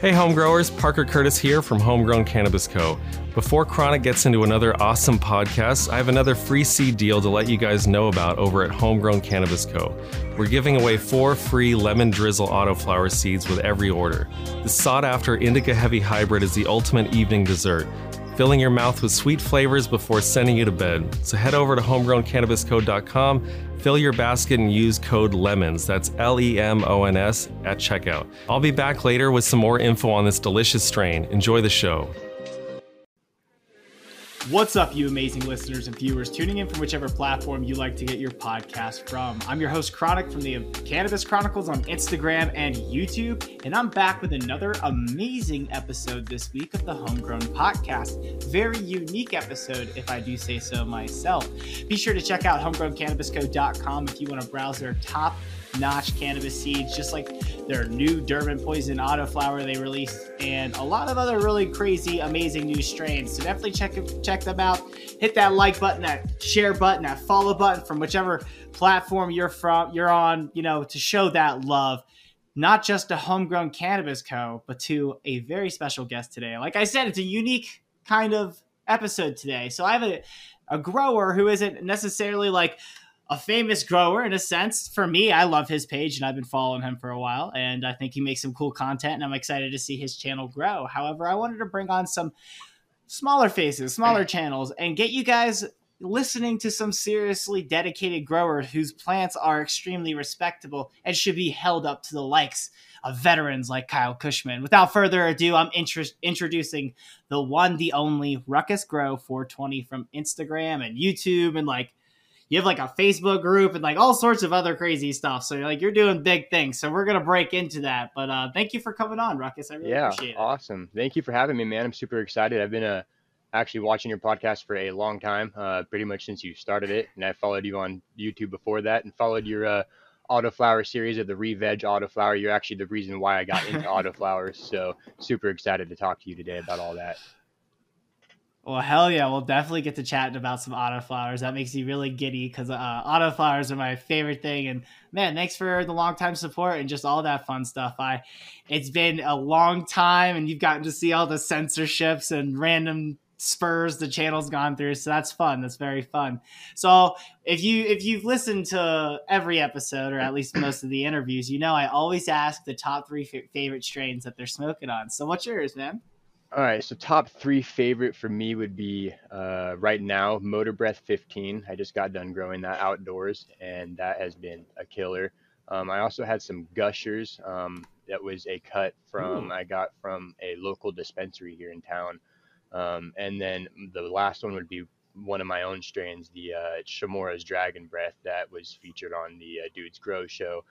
Hey home growers, Parker Curtis here from Homegrown Cannabis Co. Before Chronic gets into another awesome podcast, I have another free seed deal to let you guys know about over at Homegrown Cannabis Co. We're giving away 4 free Lemon Drizzle Autoflower seeds with every order. The sought-after indica-heavy hybrid is the ultimate evening dessert, filling your mouth with sweet flavors before sending you to bed. So head over to homegrowncannabisco.com, fill your basket, and use code LEMONS, that's LEMONS, at checkout. I'll be back later with some more info on this delicious strain. Enjoy the show. What's up, you amazing listeners and viewers tuning in from whichever platform you like to get your podcast from. I'm your host, Chronic, from the Cannabis Chronicles on Instagram and YouTube, and I'm back with another amazing episode this week of the Homegrown Podcast. Very unique episode, if I do say so myself. Be sure to check out homegrowncannabisco.com if you want to browse their top-notch cannabis seeds, just like their new Durban Poison Autoflower they released, and a lot of other really crazy, amazing new strains. So definitely check them out. Hit that like button, that share button, that follow button from whichever platform you're on, you know, to show that love, not just to Homegrown Cannabis Co., but to a very special guest today. Like I said, it's a unique kind of episode today. So I have a grower who isn't necessarily like a famous grower in a sense. For me, I love his page and I've been following him for a while, and I think he makes some cool content and I'm excited to see his channel grow. However, I wanted to bring on some smaller faces, smaller channels, and get you guys listening to some seriously dedicated growers whose plants are extremely respectable and should be held up to the likes of veterans like Kyle Cushman. Without further ado, I'm introducing the one, the only Ruckus Grow 420 from Instagram and YouTube, and like, you have like a Facebook group and like all sorts of other crazy stuff. So like you're doing big things. So we're going to break into that. But thank you for coming on, Ruckus. I really appreciate it. Yeah, awesome. Thank you for having me, man. I'm super excited. I've been actually watching your podcast for a long time, pretty much since you started it. And I followed you on YouTube before that and followed your autoflower series of the Re-Veg autoflower. You're actually the reason why I got into autoflowers. So super excited to talk to you today about all that. Well, hell yeah. We'll definitely get to chatting about some autoflowers. That makes me really giddy because autoflowers are my favorite thing. And man, thanks for the long-time support and just all that fun stuff. It's been a long time, and you've gotten to see all the censorships and random spurs the channel's gone through. So that's fun. That's very fun. So if you've listened to every episode, or at least most of the interviews, you know I always ask the top 3 favorite strains that they're smoking on. So what's yours, man? All right, so top 3 favorite for me would be right now, Motor Breath 15. I just got done growing that outdoors, and that has been a killer. I also had some Gushers. That was a cut I got from a local dispensary here in town. And then the last one would be one of my own strains, the Shamora's Dragon Breath that was featured on the Dude's Grow show.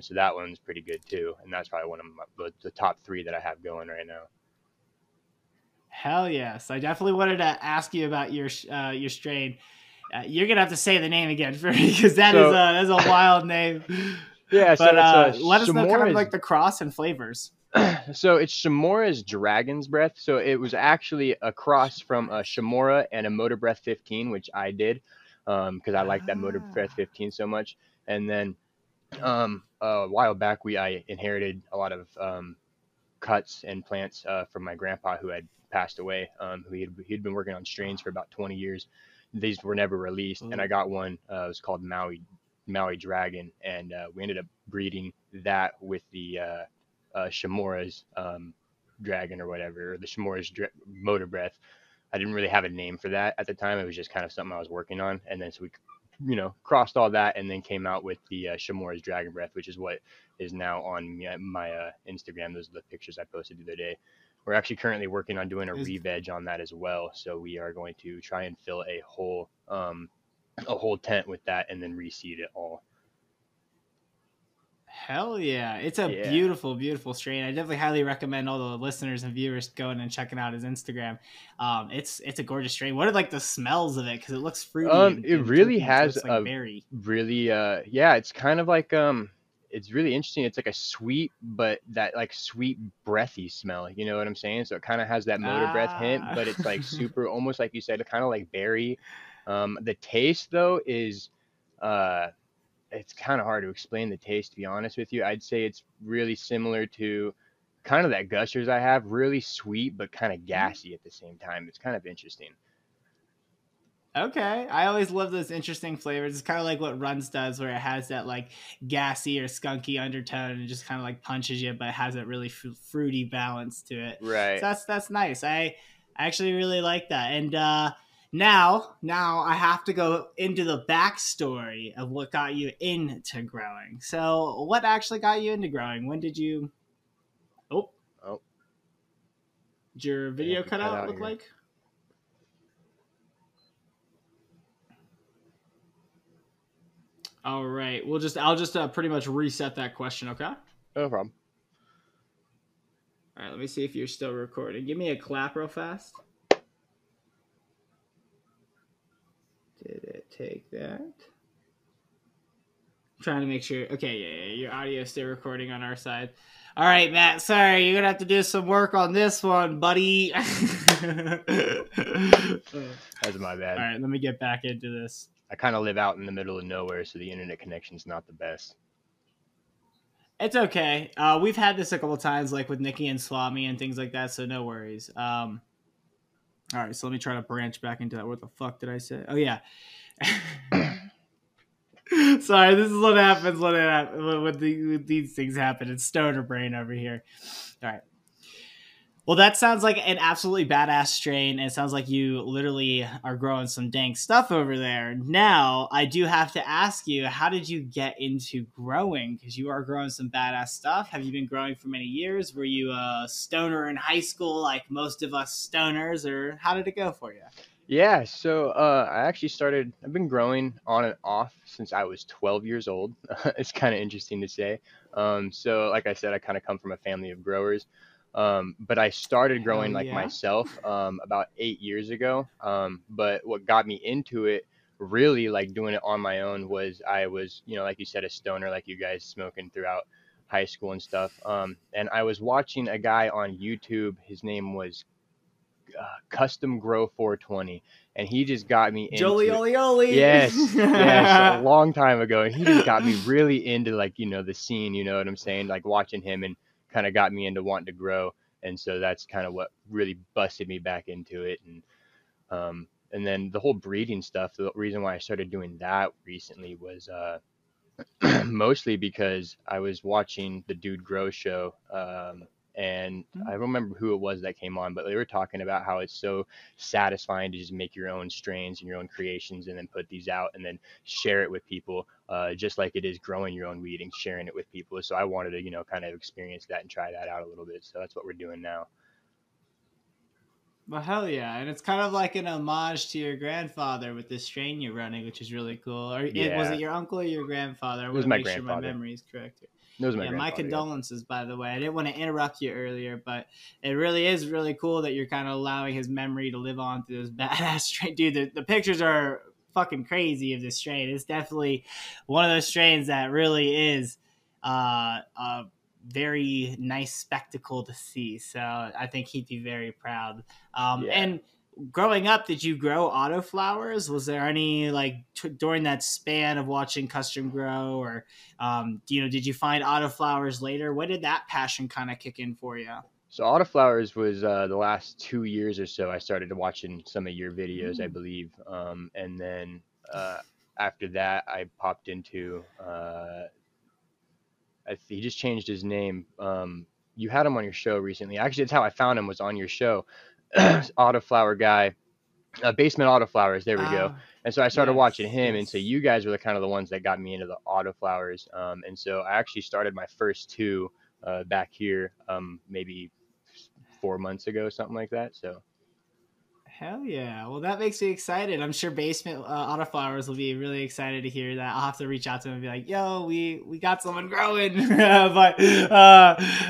So that one's pretty good too, and that's probably one of the top 3 that I have going right now. Hell yes. I definitely wanted to ask you about your strain. You're going to have to say the name again for me, because that is a wild name. Yeah. But so let us know kind of like the cross and flavors. So it's Shamora's Dragon's Breath. So it was actually a cross from a Shamora and a Motor Breath 15, which I did because I like that Motor Breath 15 so much. And then a while back, I inherited a lot of cuts and plants from my grandpa who had passed away. He'd been working on strains for about 20 years. These were never released. And I got one, it was called Maui Dragon. And we ended up breeding that with the Shamora's Dragon or whatever, or the Shamora's Motor Breath. I didn't really have a name for that at the time. It was just kind of something I was working on. And then so we, you know, crossed all that and then came out with the Shamora's Dragon Breath, which is what is now on my Instagram. Those are the pictures I posted the other day. We're actually currently working on doing a re-veg on that as well. So we are going to try and fill a whole tent with that and then reseed it all. Hell yeah. It's beautiful, beautiful strain. I definitely highly recommend all the listeners and viewers going and checking out his Instagram. It's a gorgeous strain. What are like the smells of it? Cause it looks fruity. It really has like a berry. Really, it's kind of like, it's really interesting. It's like a sweet, but that like sweet breathy smell, you know what I'm saying? So it kind of has that Motor Breath hint, but it's like super, almost like you said, kind of like berry. The taste though is, it's kind of hard to explain the taste, to be honest with you. I'd say it's really similar to kind of that Gushers I have, really sweet but kind of gassy at the same time. It's kind of interesting. Okay, I always love those interesting flavors. It's kind of like what Runs does, where it has that like gassy or skunky undertone and just kind of like punches you, but it has that really fruity balance to it. Right. So that's nice. I actually really like that. And now I have to go into the backstory of what got you into growing. So what actually got you into growing? When did you? Oh. Did your video cut out look here. Like? All right. I'll just pretty much reset that question, okay? No problem. All right, let me see if you're still recording. Give me a clap real fast. Did it take that? I'm trying to make sure. Okay, yeah, your audio is still recording on our side. All right, Matt, sorry. You're going to have to do some work on this one, buddy. That's my bad. All right, let me get back into this. I kind of live out in the middle of nowhere, so the internet connection's not the best. It's okay. We've had this a couple times, like with Nikki and Swami and things like that, so no worries. All right, so let me try to branch back into that. What the fuck did I say? Oh, yeah. Sorry, this is what happens when these things happen. It's stoner brain over here. All right. Well, that sounds like an absolutely badass strain. It sounds like you literally are growing some dank stuff over there. Now, I do have to ask you, how did you get into growing? Because you are growing some badass stuff. Have you been growing for many years? Were you a stoner in high school like most of us stoners? Or how did it go for you? Yeah, so I've been growing on and off since I was 12 years old. It's kind of interesting to say. So like I said, I kind of come from a family of growers. But I started growing myself about 8 years ago. But what got me into it, really like doing it on my own, was I was, like you said, a stoner, like you guys, smoking throughout high school and stuff. And I was watching a guy on YouTube. His name was Custom Grow 420, and he just got me into Jolly. Yes, a long time ago, and he just got me really into the scene. You know what I'm saying? Like watching him and kind of got me into wanting to grow. And so that's kind of what really busted me back into it. And then the whole breeding stuff, the reason why I started doing that recently was mostly because I was watching the Dude's Grow show. And I don't remember who it was that came on, but they were talking about how it's so satisfying to just make your own strains and your own creations and then put these out and then share it with people, just like it is growing your own weed and sharing it with people. So I wanted to, kind of experience that and try that out a little bit. So that's what we're doing now. Well, hell yeah. And it's kind of like an homage to your grandfather with this strain you're running, which is really cool. Was it your uncle or your grandfather? It was my grandfather. I want to make sure my memory is correct here. My condolences, by the way. I didn't want to interrupt you earlier, but it really is really cool that you're kind of allowing his memory to live on through this badass strain. Dude, the pictures are fucking crazy of this strain. It's definitely one of those strains that really is a very nice spectacle to see. So I think he'd be very proud. And growing up, did you grow autoflowers? Was there any during that span of watching Custom Grow, or did you find autoflowers later? When did that passion kind of kick in for you? So autoflowers was the last 2 years or so. I started watching some of your videos, I believe, and then after that, I popped into. He just changed his name. You had him on your show recently. Actually, that's how I found him. Was on your show. Autoflower guy, Basement Autoflowers, there we go. And so I started watching him, and so you guys were the kind of the ones that got me into the autoflowers. And so I actually started my first two back here maybe 4 months ago, something like that. So hell yeah. Well, that makes me excited. I'm sure Basement Autoflowers will be really excited to hear that. I'll have to reach out to him and be like, yo, we got someone growing. But,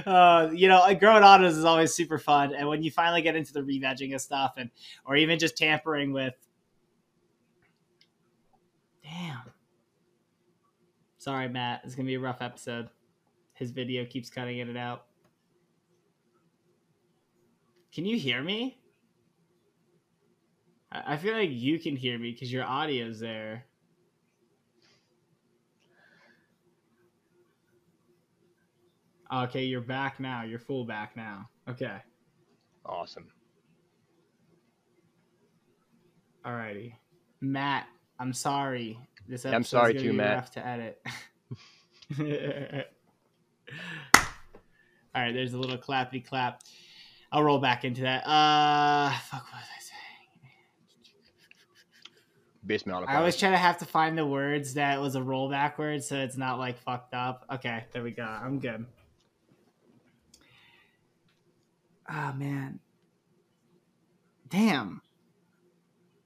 growing autos is always super fun. And when you finally get into the re-vegging of stuff or even just tampering with. Damn. Sorry, Matt. It's going to be a rough episode. His video keeps cutting in and out. Can you hear me? I feel like you can hear me because your audio's there. Okay, you're back now. You're full back now. Okay. Awesome. Alrighty. Matt, I'm sorry. This episode's gonna be Matt. Rough to edit. All right, there's a little clappity clap. I'll roll back into that. Fuck, what was I saying? Basement Autoflowers. I always try to have to find the words that was a roll backwards so it's not like fucked up. Okay, there we go. I'm good. Oh, man. Damn.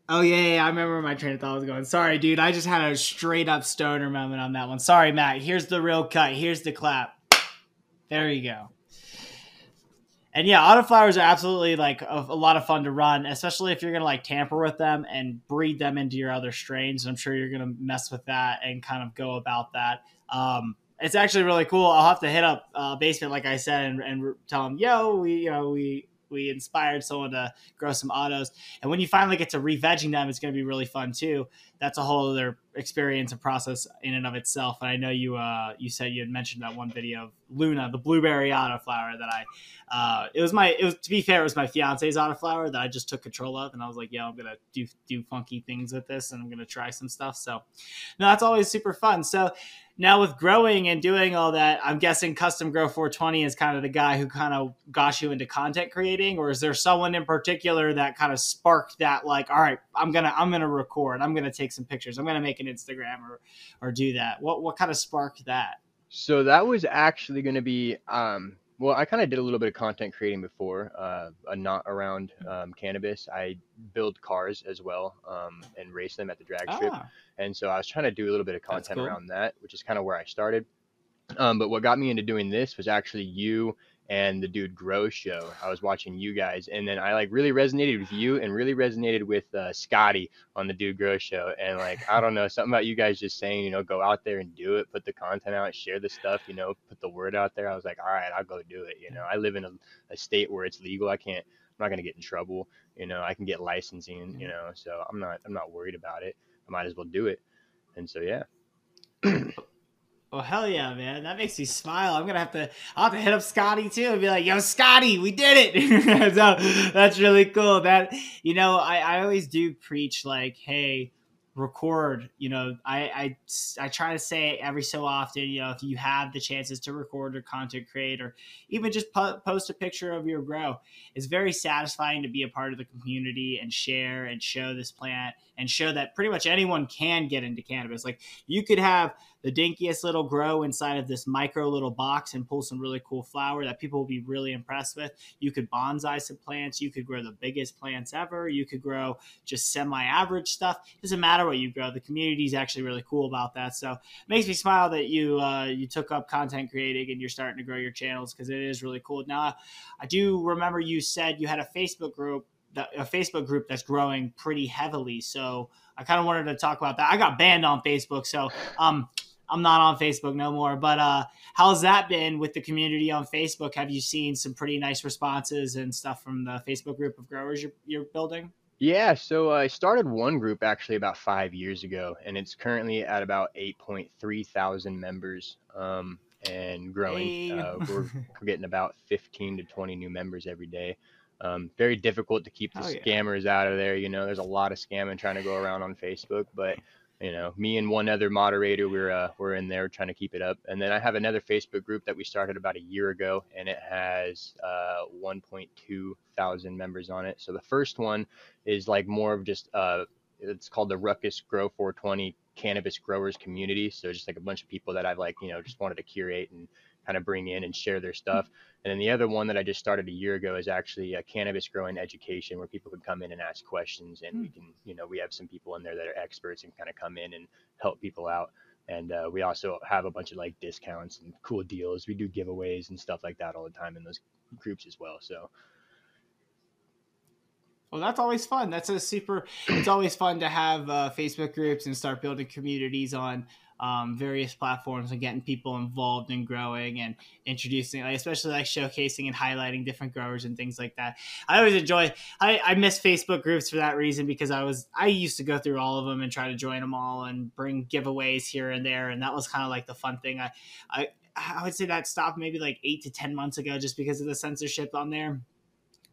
Oh, yeah, I remember my train of thought was going. Sorry, dude. I just had a straight-up stoner moment on that one. Sorry, Matt. Here's the real cut. Here's the clap. There you go. And, yeah, autoflowers are absolutely, like, a lot of fun to run, especially if you're going to, like, tamper with them and breed them into your other strains. I'm sure you're going to mess with that and kind of go about that. It's actually really cool. I'll have to hit up Basement, like I said, and tell them, yo, we inspired someone to grow some autos. And when you finally get to re-vegging them, it's going to be really fun too. That's a whole other experience and process in and of itself. And I know you said you had mentioned that one video of Luna, the blueberry autoflower that it was my fiance's autoflower that I just took control of. And I was like, yeah, I'm going to do funky things with this and I'm going to try some stuff. So no, that's always super fun. So now with growing and doing all that, I'm guessing Custom Grow 420 is kind of the guy who kind of got you into content creating, or is there someone in particular that kind of sparked that, like, all right, I'm gonna record, I'm gonna take some pictures, I'm gonna make an Instagram or do that? What kind of sparked that? So that was actually gonna be well, I kind of did a little bit of content creating before, not around cannabis. I build cars as well and race them at the drag strip. And so I was trying to do a little bit of content around that, which is kind of where I started. But what got me into doing this was actually you and the Dude Grow show. I was watching you guys, and then I like really resonated with you and really resonated with Scotty on the Dude Grow show. And like, I don't know, something about you guys just saying, you know, go out there and do it, put the content out, share the stuff, you know, put the word out there. I was like, all right, I'll go do it. You know, I live in a state where it's legal. I'm not going to get in trouble. You know, I can get licensing, you know, so I'm not worried about it. I might as well do it. And so, yeah. Well, hell yeah, man. That makes me smile. I'll have to hit up Scotty too and be like, yo, Scotty, we did it. So that's really cool. That, you know, I always do preach like, hey, record, you know, I try to say every so often, you know, if you have the chances to record or content create, or even just post a picture of your grow, it's very satisfying to be a part of the community and share and show this plant and show that pretty much anyone can get into cannabis. Like, you could have the dinkiest little grow inside of this micro little box and pull some really cool flower that people will be really impressed with. You could bonsai some plants. You could grow the biggest plants ever. You could grow just semi-average stuff. It doesn't matter what you grow. The community is actually really cool about that. So it makes me smile that you took up content creating and you're starting to grow your channels, because it is really cool. Now, I do remember you said you had a Facebook group that's growing pretty heavily. So I kind of wanted to talk about that. I got banned on Facebook, so I'm not on Facebook no more. But how's that been with the community on Facebook? Have you seen some pretty nice responses and stuff from the Facebook group of growers you're building? Yeah, so I started one group actually about 5 years ago, and it's currently at about 8,300 members and growing. Hey. We're getting about 15 to 20 new members every day. Very difficult to keep the scammers out of there. You know, there's a lot of scamming trying to go around on Facebook, but you know, me and one other moderator, we're in there trying to keep it up. And then I have another Facebook group that we started about a year ago, and it has 1,200 members on it. So the first one is like more of just it's called the Ruckus Grow 420 Cannabis Growers Community. So just like a bunch of people that I've like, you know, just wanted to curate and kind of bring in and share their stuff. And then the other one that I just started a year ago is actually a cannabis growing education, where people could come in and ask questions, and we can, you know, we have some people in there that are experts and kind of come in and help people out. And we also have a bunch of like discounts and cool deals. We do giveaways and stuff like that all the time in those groups as well. So well, that's always fun. It's always fun to have Facebook groups and start building communities on various platforms and getting people involved in growing and introducing, like, especially like showcasing and highlighting different growers and things like that. I always enjoy, I miss Facebook groups for that reason, because I used to go through all of them and try to join them all and bring giveaways here and there. And that was kind of like the fun thing. I I would say that stopped maybe like 8 to 10 months ago just because of the censorship on there.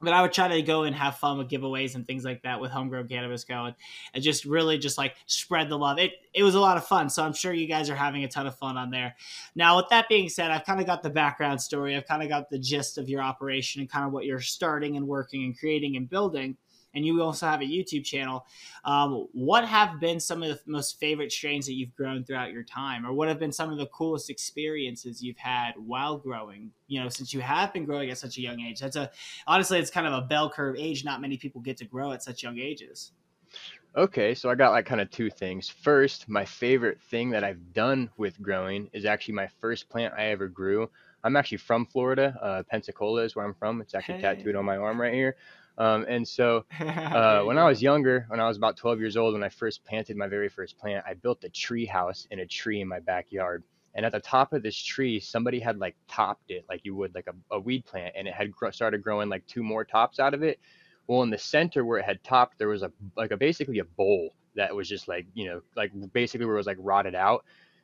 But I would try to go and have fun with giveaways and things like that with Homegrown Cannabis Co. And just really just like spread the love. It was a lot of fun. So I'm sure you guys are having a ton of fun on there. Now, with that being said, I've kind of got the background story. I've kind of got the gist of your operation and kind of what you're starting and working and creating and building. And you also have a YouTube channel. What have been some of the most favorite strains that you've grown throughout your time? Or what have been some of the coolest experiences you've had while growing? You know, since you have been growing at such a young age, that's honestly, it's kind of a bell curve age. Not many people get to grow at such young ages. Okay, so I got like kind of two things. First, my favorite thing that I've done with growing is actually my first plant I ever grew. I'm actually from Florida. Pensacola is where I'm from. It's actually tattooed on my arm right here. And so when I was younger, when I was about 12 years old, when I first planted my very first plant, I built a tree house in a tree in my backyard. And at the top of this tree, somebody had like topped it like you would like a weed plant. And it had started growing like two more tops out of it. Well, in the center where it had topped, there was basically a bowl that was just like, you know, like basically where it was like rotted out.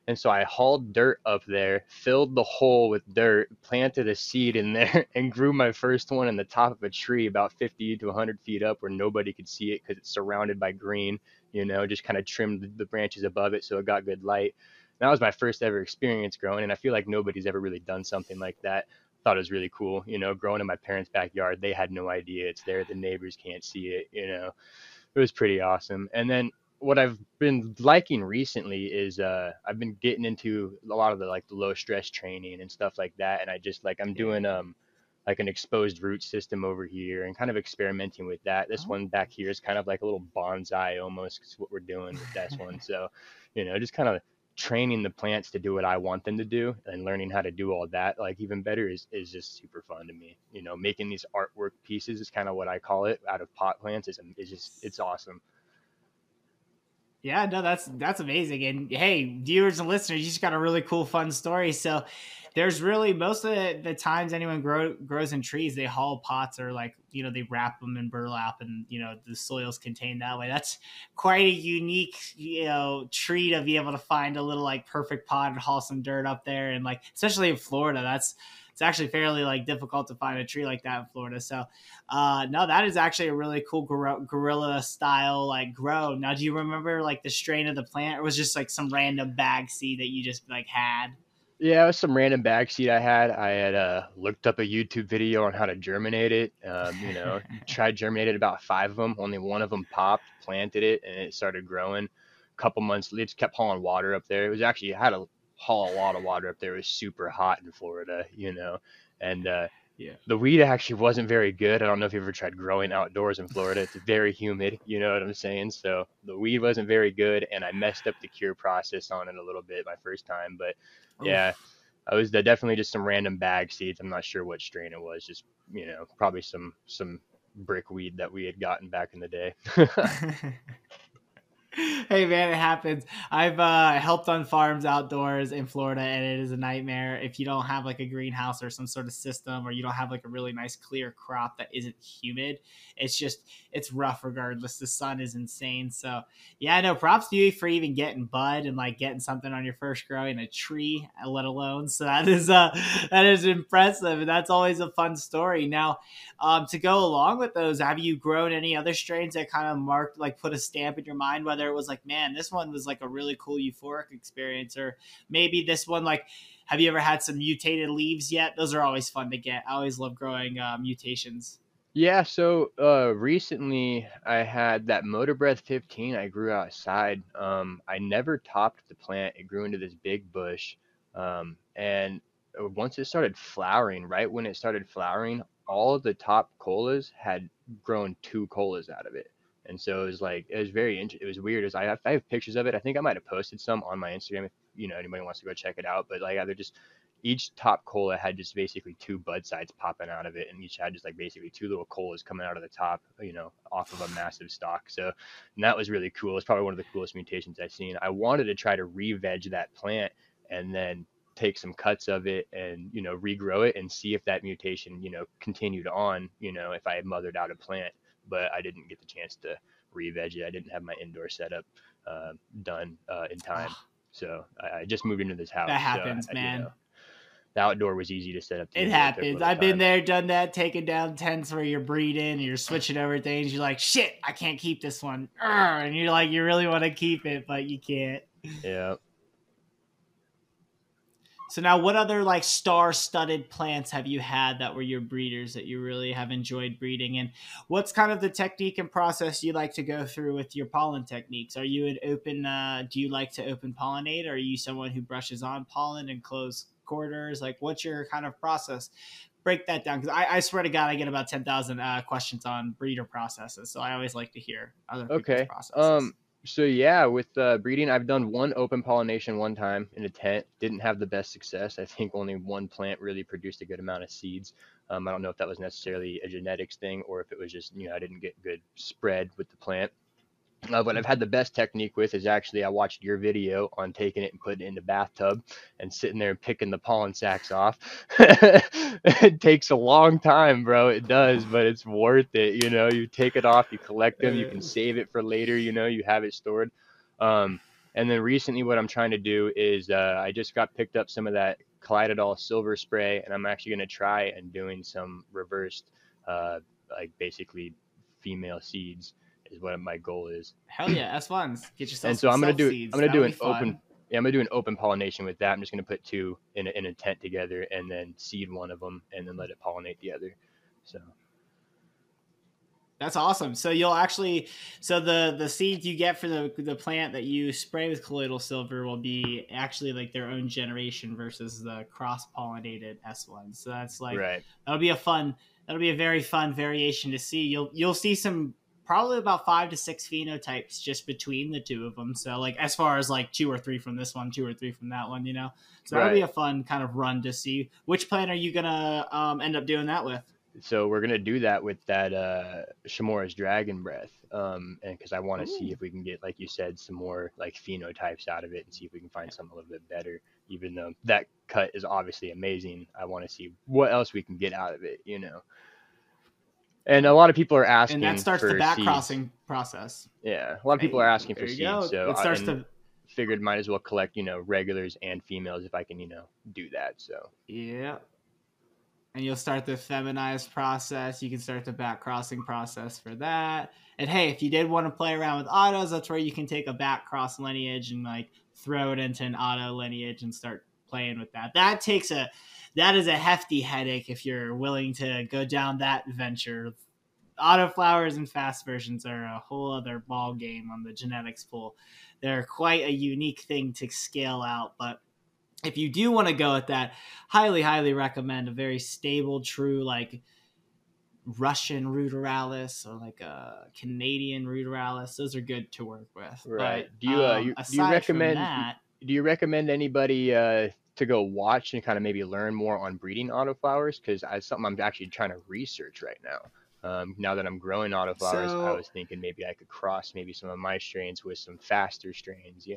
And so I hauled dirt up there, filled the hole with dirt, planted a seed in there, and grew my first one in the top of a tree about 50 to 100 feet up where nobody could see it because it's surrounded by green, you know, just kind of trimmed the branches above it so it got good light. And that was my first ever experience growing, and I feel like nobody's ever really done something like that. Thought it was really cool, you know, growing in my parents' backyard. They had no idea it's there. The neighbors can't see it, you know. It was pretty awesome. And then what I've been liking recently is I've been getting into a lot of the like the low stress training and stuff like that. And I just like I'm doing like an exposed root system over here and kind of experimenting with that. This one back here is kind of like a little bonsai almost is what we're doing with this one. So, you know, just kind of training the plants to do what I want them to do and learning how to do all that like even better is just super fun to me. You know, making these artwork pieces is kind of what I call it out of pot plants is just it's awesome. Yeah, no, that's amazing. And hey, viewers and listeners, you just got a really cool, fun story. So there's really most of the times anyone grows in trees, they haul pots or like, you know, they wrap them in burlap and, you know, the soil's contained that way. That's quite a unique, you know, tree to be able to find a little like perfect pot and haul some dirt up there. And like, especially in Florida, it's actually fairly like difficult to find a tree like that in Florida. So no, that is actually a really cool gorilla style like grow. Now, do you remember like the strain of the plant or was just like some random bag seed that you just like had? Yeah, it was some random bag seed I had. I had looked up a YouTube video on how to germinate it. You know, tried germinated about 5 of them. Only one of them popped, planted it, and it started growing. A couple months, it just kept hauling water up there. It was actually I had a haul a lot of water up there. It was super hot in Florida, you know, and yeah, the weed actually wasn't very good. I don't know if you've ever tried growing outdoors in Florida. It's very humid, you know what I'm saying? So the weed wasn't very good, and I messed up the cure process on it a little bit my first time. But yeah, I was definitely just some random bag seeds. I'm not sure what strain it was, just, you know, probably some brick weed that we had gotten back in the day. Hey man, it happens. I've helped on farms outdoors in Florida, and it is a nightmare if you don't have like a greenhouse or some sort of system, or you don't have like a really nice clear crop that isn't humid. It's rough regardless. The sun is insane. So yeah, no, props to you for even getting bud and like getting something on your first grow in a tree, let alone. So that is impressive, and that's always a fun story. Now, to go along with those, have you grown any other strains that kind of marked like put a stamp in your mind, whether it was like, man, this one was like a really cool euphoric experience, or maybe this one, like, have you ever had some mutated leaves yet? Those are always fun to get. I always love growing mutations. Yeah, so recently I had that Motor Breath 15 I grew outside. I never topped the plant. It grew into this big bush, and once it started flowering, right when it started flowering, all of the top colas had grown 2 colas out of it. And so it was like, it was weird. As I have pictures of it. I think I might've posted some on my Instagram if, you know, anybody wants to go check it out. But like, each top cola had just basically 2 bud sides popping out of it. And each had just like basically 2 little colas coming out of the top, you know, off of a massive stalk. So, and that was really cool. It's probably one of the coolest mutations I've seen. I wanted to try to re-veg that plant and then take some cuts of it and, you know, regrow it and see if that mutation, you know, continued on, you know, if I had mothered out a plant. But I didn't get the chance to re-veg it. I didn't have my indoor setup done in time. So I just moved into this house. That happens, so man. You know. the outdoor was easy to set up. It happens. I've been there, done that, taking down tents where you're breeding, you're switching over things. You're like, shit, I can't keep this one. And you're like, you really want to keep it, but you can't. Yeah. So now what other like star-studded plants have you had that were your breeders that you really have enjoyed breeding? And what's kind of the technique and process you like to go through with your pollen techniques? Are you an open, do you like to open pollinate? Or are you someone who brushes on pollen and close quarters? Like what's your kind of process? Break that down. Cause I swear to God, I get about 10,000 questions on breeder processes. So I always like to hear other people's processes. So yeah, with breeding, I've done one open pollination one time in a tent. Didn't have the best success. I think only one plant really produced a good amount of seeds. I don't know if that was necessarily a genetics thing or if it was just, I didn't get good spread with the plant. What I've had the best technique with is actually I watched your video on taking it and putting it in the bathtub and sitting there and picking the pollen sacks off. It takes a long time, bro. It does, but it's worth it. You take it off, you collect them, you can save it for later. You have it stored. And then recently what I'm trying to do is I just got picked up some of that Kaleidodol silver spray, and I'm actually going to try and doing some reversed, like basically female seeds. Is what my goal is. Hell yeah, that's fun. Get yourself. And so I'm gonna do an open pollination with that. I'm just gonna put two in a tent together and then seed one of them and then let it pollinate the other. So. That's awesome. So you'll actually, the seeds you get for the plant that you spray with colloidal silver will be actually like their own generation versus the cross pollinated S ones. So that's like that'll be a very fun variation to see. You'll see some. Probably about 5 to 6 phenotypes just between the two of them. So like as far as like 2 or 3 from this one, 2 or 3 from that one, So that'll be a fun kind of run to see. Which plant are you going to end up doing that with? So we're going to do that with that Shamora's Dragon Breath. And because I want to see if we can get, like you said, some more like phenotypes out of it and see if we can find something a little bit better. Even though that cut is obviously amazing, I want to see what else we can get out of it, And a lot of people are asking. And that starts the back crossing process. Yeah. A lot of people are asking for seeds. So I figured might as well collect, regulars and females if I can, do that. So. Yeah. And you'll start the feminized process. You can start the back crossing process for that. And hey, if you did want to play around with autos, that's where you can take a back cross lineage and like throw it into an auto lineage and start playing with that. That is a hefty headache if you're willing to go down that venture. Autoflowers and fast versions are a whole other ball game on the genetics pool. They're quite a unique thing to scale out, but if you do want to go at that, highly, highly recommend a very stable, true, like Russian ruderalis or like a Canadian ruderalis. Those are good to work with. Right. But, do you recommend anybody to go watch and kind of maybe learn more on breeding autoflowers? Because it's something I'm actually trying to research right now. Now that I'm growing autoflowers, I was thinking maybe I could cross maybe some of my strains with some faster strains,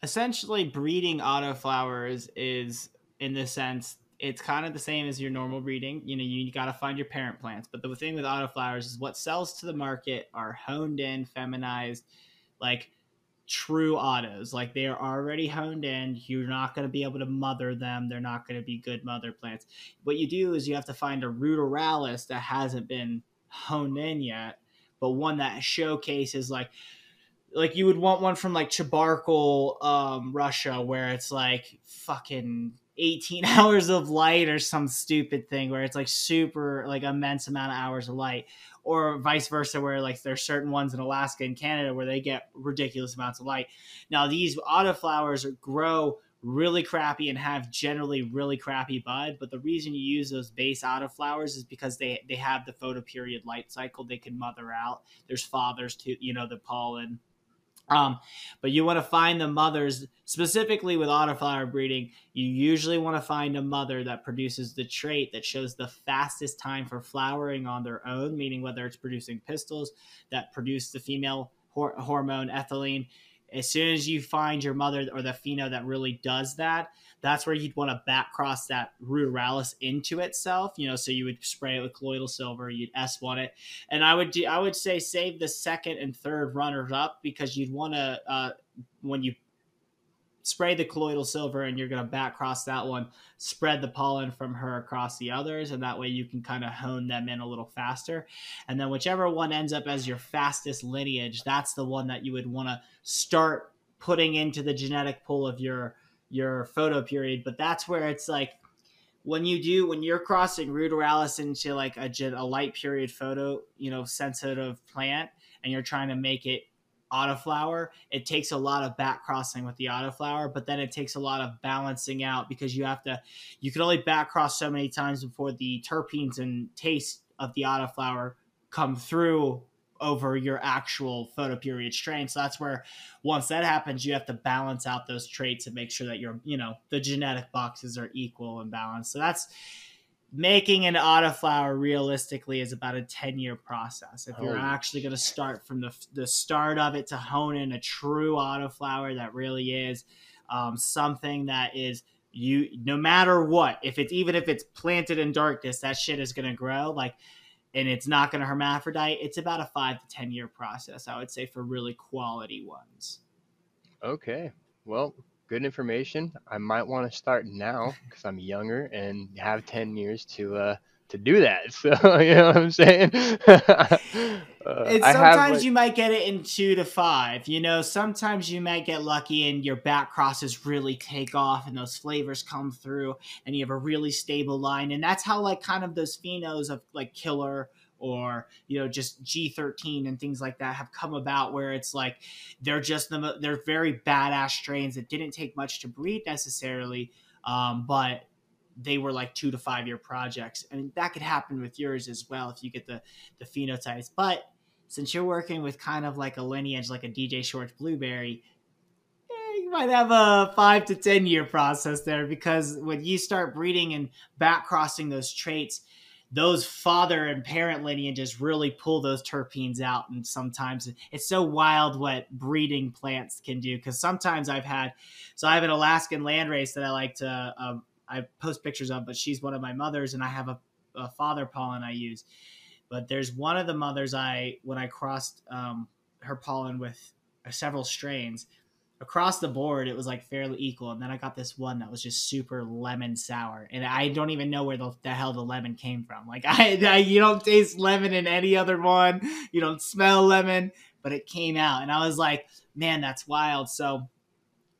Essentially, breeding autoflowers is, in the sense, it's kind of the same as your normal breeding. You got to find your parent plants. But the thing with autoflowers is what sells to the market are honed in, feminized, like, true autos. Like they are already honed in. You're not going to be able to mother them. They're not going to be good mother plants. What you do is you have to find a ruderalis that hasn't been honed in yet, but one that showcases like you would want one from like Chabarkal, Russia, where it's like fucking 18 hours of light or some stupid thing where it's like super like immense amount of hours of light, or vice versa, where like there's certain ones in Alaska and Canada where they get ridiculous amounts of light. Now these autoflowers grow really crappy and have generally really crappy bud, but the reason you use those base autoflowers is because they have the photoperiod light cycle. They can mother out. There's fathers to, the pollen. But you want to find the mothers. Specifically with autoflower breeding, you usually want to find a mother that produces the trait that shows the fastest time for flowering on their own, meaning whether it's producing pistils that produce the female hormone ethylene. As soon as you find your mother or the pheno that really does that, that's where you'd want to back cross that ruderalis into itself, so you would spray it with colloidal silver, you'd S1 it. And I would say save the second and third runners up, because you'd want to, when you spray the colloidal silver and you're going to back cross that one, spread the pollen from her across the others, and that way you can kind of hone them in a little faster. And then whichever one ends up as your fastest lineage, that's the one that you would want to start putting into the genetic pool of your photo period. But that's where it's like, when you're crossing ruderalis into like a light period photo, you know, sensitive plant, and you're trying to make it autoflower, it takes a lot of back crossing with the autoflower, but then it takes a lot of balancing out, because you can only back cross so many times before the terpenes and taste of the autoflower come through over your actual photoperiod strain. So that's where, once that happens, you have to balance out those traits and make sure that your, you know, the genetic boxes are equal and balanced. So that's making an autoflower realistically is about a 10-year process. If you're actually going to start from the start of it to hone in a true autoflower that really is something that is, you, no matter what, even if it's planted in darkness, that shit is going to grow. Like, and it's not going to hermaphrodite. It's about a 5 to 10 year process, I would say, for really quality ones. Okay. Well, good information. I might want to start now because I'm younger and have 10 years to do that. So, you know what I'm saying? Sometimes you might get it in 2 to 5. You know, sometimes you might get lucky and your back crosses really take off and those flavors come through and you have a really stable line. And that's how, like, kind of those phenos of like Killer or, you know, just G13 and things like that have come about, where it's like they're very badass strains that didn't take much to breed necessarily, but they were like 2 to 5 year projects. And that could happen with yours as well if you get the phenotypes. But since you're working with kind of like a lineage, like a DJ Short Blueberry, you might have a 5 to 10 year process there, because when you start breeding and back crossing those traits, those father and parent lineages really pull those terpenes out. And sometimes it's so wild what breeding plants can do. Cause sometimes I have an Alaskan Land Race that I like to, I post pictures of, but she's one of my mothers, and I have a father pollen I use. But there's one of the mothers when I crossed her pollen with several strains across the board, it was like fairly equal. And then I got this one that was just super lemon sour, and I don't even know where the hell the lemon came from. Like you don't taste lemon in any other one. You don't smell lemon, but it came out, and I was like, man, that's wild. So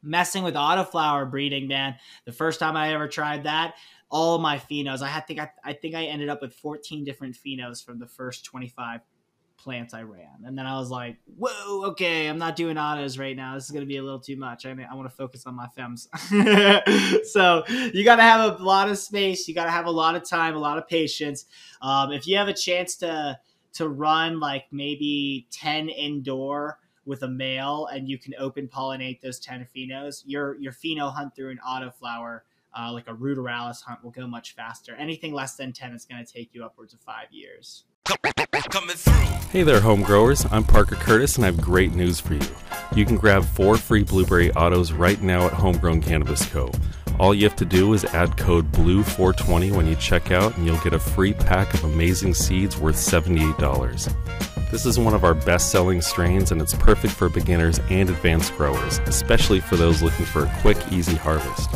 messing with autoflower breeding, man, the first time I ever tried that, all my phenos, I think I ended up with 14 different phenos from the first 25 plants I ran. And then I was like, whoa, okay, I'm not doing autos right now. This is going to be a little too much. I want to focus on my fems. So you got to have a lot of space. You got to have a lot of time, a lot of patience. If you have a chance to run like maybe 10 indoor with a male, and you can open pollinate those 10 phenos, your pheno hunt through an autoflower, like a ruderalis hunt, will go much faster. Anything less than 10 is going to take you upwards of 5 years. Hey there, home growers. I'm Parker Curtis, and I have great news for you. You can grab 4 free blueberry autos right now at Homegrown Cannabis Co. All you have to do is add code BLUE420 when you check out, and you'll get a free pack of amazing seeds worth $78. This is one of our best-selling strains, and it's perfect for beginners and advanced growers, especially for those looking for a quick, easy harvest.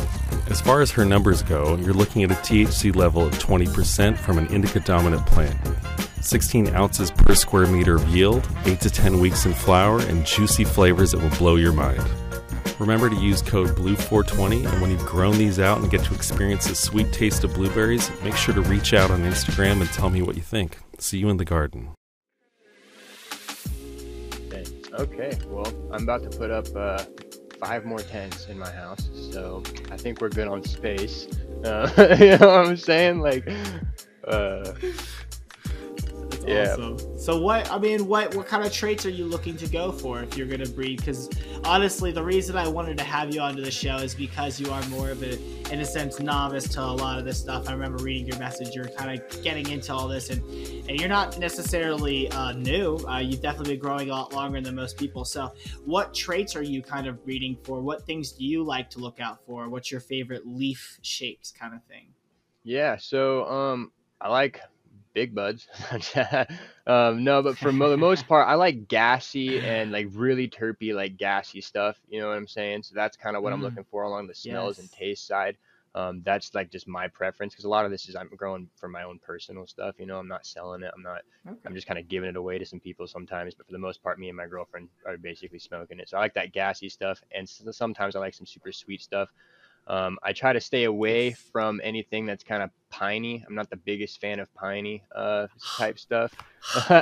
As far as her numbers go, you're looking at a THC level of 20% from an indica-dominant plant, 16 ounces per square meter of yield, 8 to 10 weeks in flower, and juicy flavors that will blow your mind. Remember to use code BLUE420, and when you've grown these out and get to experience the sweet taste of blueberries, make sure to reach out on Instagram and tell me what you think. See you in the garden. Okay, well, I'm about to put up 5 more tents in my house, so I think we're good on space. You know what I'm saying? Like, that's awesome. So what kind of traits are you looking to go for if you're going to breed? Because honestly, the reason I wanted to have you onto the show is because you are more of in a sense, novice to a lot of this stuff. I remember reading your message. You're kind of getting into all this, and you're not necessarily new. You've definitely been growing a lot longer than most people. So what traits are you kind of breeding for? What things do you like to look out for? What's your favorite leaf shapes kind of thing? Yeah, so I like big buds. No, but for the most part, I like gassy and like really terpy, like gassy stuff. You know what I'm saying? So that's kind of what I'm looking for along the smells and taste side. That's like just my preference, because a lot of this is I'm growing for my own personal stuff. You know, I'm not selling it. I'm just kind of giving it away to some people sometimes. But for the most part, me and my girlfriend are basically smoking it. So I like that gassy stuff. And sometimes I like some super sweet stuff. I try to stay away from anything that's kind of piney. I'm not the biggest fan of piney type stuff.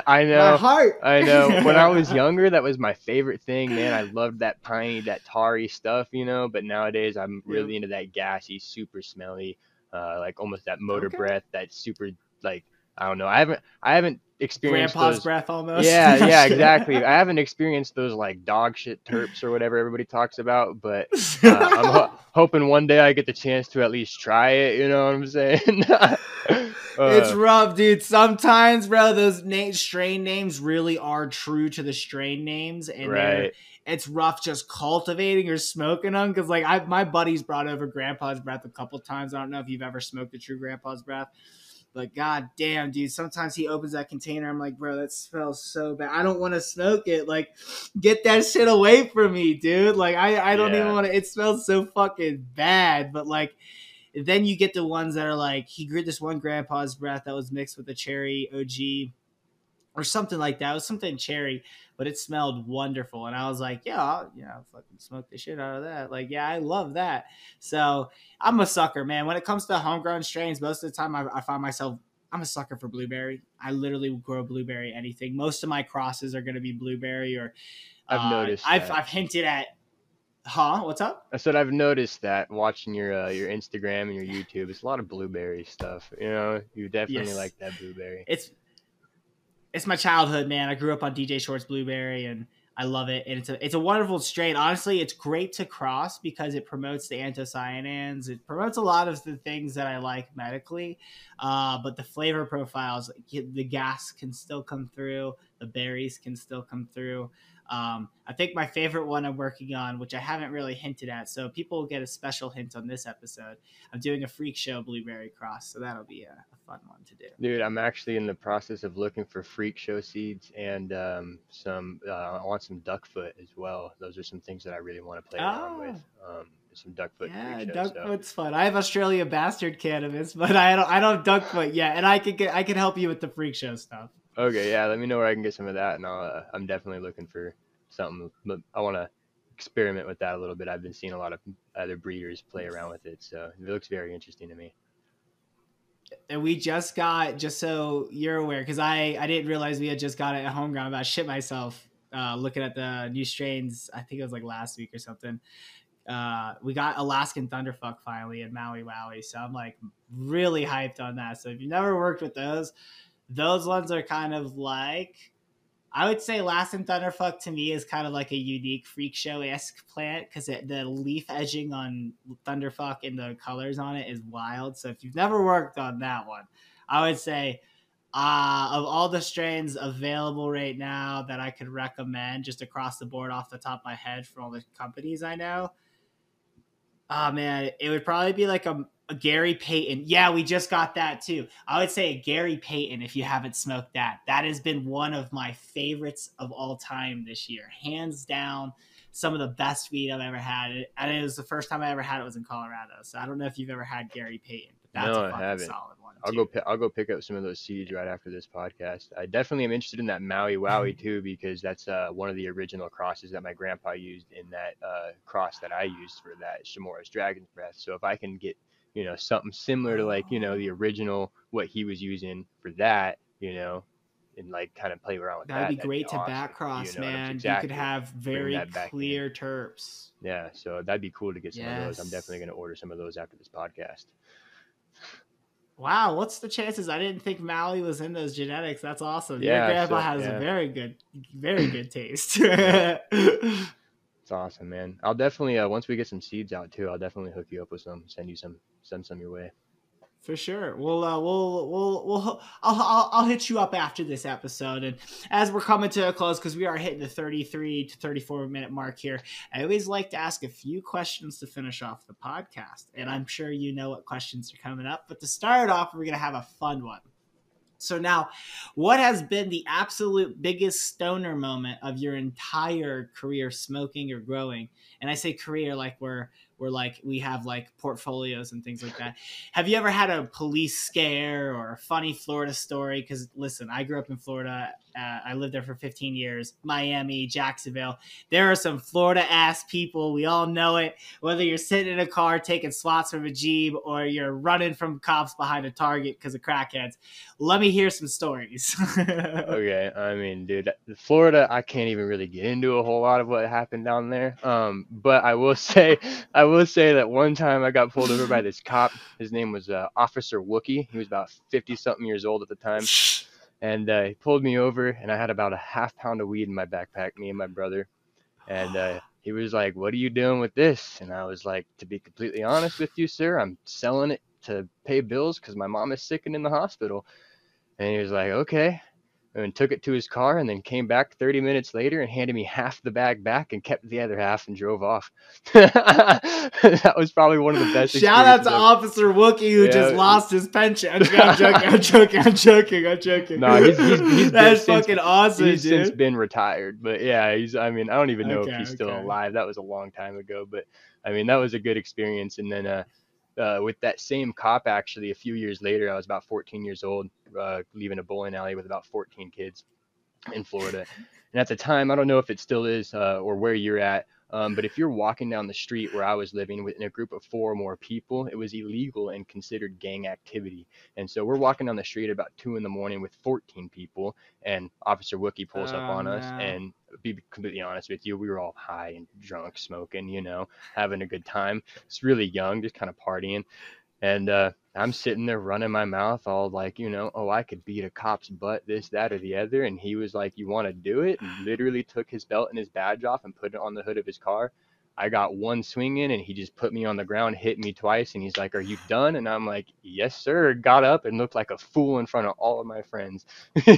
I know. My heart. I know. When I was younger, that was my favorite thing, man. I loved that piney, that tarry stuff, you know. But nowadays, I'm really into that gassy, super smelly, like almost that motor breath, that super like I don't know. I haven't experienced Grandpa's breath almost. Yeah, yeah, exactly. I haven't experienced those like dog shit terps or whatever everybody talks about, but I'm hoping one day I get the chance to at least try it. You know what I'm saying? It's rough, dude. Sometimes, bro, those strain names really are true to the strain names, and it's rough just cultivating or smoking them, because like my buddies brought over Grandpa's Breath a couple times. I don't know if you've ever smoked the true Grandpa's Breath. But god damn, dude, sometimes he opens that container. I'm like, bro, that smells so bad. I don't want to smoke it. Like, get that shit away from me, dude. Like, I don't even want to. It smells so fucking bad. But, like, then you get the ones that are like, he grew this one Grandpa's Breath that was mixed with a cherry OG or something like that. It was something cherry, but it smelled wonderful. And I was like, yeah, I'll fucking smoke the shit out of that. Like, yeah, I love that. So I'm a sucker, man. When it comes to homegrown strains, most of the time I find myself, I'm a sucker for blueberry. I literally grow blueberry anything. Most of my crosses are going to be blueberry or I've noticed I've hinted at. Huh? What's up? I said I've noticed that watching your Instagram and your YouTube. It's a lot of blueberry stuff. You know, you definitely like that blueberry. It's my childhood, man. I grew up on DJ Short's Blueberry, and I love it. And it's a wonderful strain. Honestly, it's great to cross because it promotes the anthocyanins. It promotes a lot of the things that I like medically. But the flavor profiles, the gas can still come through. The berries can still come through. I think my favorite one I'm working on, which I haven't really hinted at, so people will get a special hint on this episode. I'm doing a Freak Show Blueberry cross, so that'll be a fun one to do. Dude, I'm actually in the process of looking for Freak Show seeds and I want some Duckfoot as well. Those are some things that I really want to play around with. Some Duckfoot. Yeah, Duckfoot's fun. I have Australia Bastard Cannabis, but I don't have Duckfoot yet, and I can help you with the Freak Show stuff. Okay, yeah, let me know where I can get some of that, and I'm definitely looking for something. But I want to experiment with that a little bit. I've been seeing a lot of other breeders play around with it, so it looks very interesting to me. And we just got, just so you're aware, because I didn't realize we had just got it at Homegrown, but I shit myself looking at the new strains. I think it was like last week or something. We got Alaskan Thunderfuck finally at Maui Wowie, so I'm like really hyped on that. So if you've never worked with those ones are kind of like, I would say Alaskan Thunderfuck to me is kind of like a unique Freak Show-esque plant because the leaf edging on Thunderfuck and the colors on it is wild. So if you've never worked on that one, I would say of all the strains available right now that I could recommend just across the board off the top of my head for all the companies I know, oh man, it would probably be like a Gary Payton. Yeah, we just got that too. I would say a Gary Payton if you haven't smoked that. That has been one of my favorites of all time this year. Hands down, some of the best weed I've ever had. And it was the first time I ever had it was in Colorado. So I don't know if you've ever had Gary Payton, but that's a fucking solid one. I'll go pick up some of those seeds right after this podcast. I definitely am interested in that Maui Wowie too, because that's one of the original crosses that my grandpa used in that cross that I used for that Shamora's Dragon Breath. So if I can get something similar to like, the original, what he was using for that, and like kind of play around with that. That'd be great to awesome. Back cross, man. Exactly. You could have very clear terps. Yeah. So that'd be cool to get some of those. I'm definitely going to order some of those after this podcast. Wow. What's the chances? I didn't think Maui was in those genetics. That's awesome. Yeah, your grandpa has a very good taste. It's awesome, man. I'll definitely, once we get some seeds out too, I'll definitely hook you up with some, send you some. Send some your way. For sure. I'll hit you up after this episode. And as we're coming to a close, because we are hitting the 33 to 34 minute mark here, I always like to ask a few questions to finish off the podcast. And I'm sure you know what questions are coming up. But to start off, we're going to have a fun one. So now, what has been the absolute biggest stoner moment of your entire career smoking or growing? And I say career like we have like portfolios and things like that. Have you ever had a police scare or a funny Florida story? Because listen, I grew up in Florida. I lived there for 15 years, Miami, Jacksonville. There are some Florida ass people. We all know it. Whether you're sitting in a car taking swats from a Jeep or you're running from cops behind a Target because of crackheads. Let me hear some stories. Okay. I mean, dude, Florida, I can't even really get into a whole lot of what happened down there. But I will say that one time I got pulled over by this cop. His name was Officer Wookiee. He was about 50-something years old at the time. And he pulled me over, and I had about a half pound of weed in my backpack, me and my brother. And he was like, what are you doing with this? And I was like, to be completely honest with you, sir, I'm selling it to pay bills because my mom is sick and in the hospital. And he was like, okay. And took it to his car and then came back 30 minutes later and handed me half the bag back and kept the other half and drove off. That was probably one of the best. Shout out to Officer Wookiee who just lost his pension. I'm joking. No, he's that's fucking awesome. He's dude. Since been retired, but yeah, I don't even know if he's still alive. That was a long time ago, but I mean, that was a good experience. And then, with that same cop, actually, a few years later, I was about 14 years old, leaving a bowling alley with about 14 kids in Florida. And at the time, I don't know if it still is or where you're at, but if you're walking down the street where I was living within a group of 4 or more people, it was illegal and considered gang activity. And so we're walking down the street about 2 a.m. with 14 people, and Officer Wookiee pulls up on us. And be completely honest with you, we were all high and drunk, smoking, you know, having a good time. It's really young, just kind of partying. And I'm sitting there running my mouth all like, you know, oh, I could beat a cop's butt, this, that, or the other. And he was like, you want to do it? And literally took his belt and his badge off and put it on the hood of his car. I got one swing in and he just put me on the ground, hit me twice. And he's like, are you done? And I'm like, yes, sir. Got up and looked like a fool in front of all of my friends.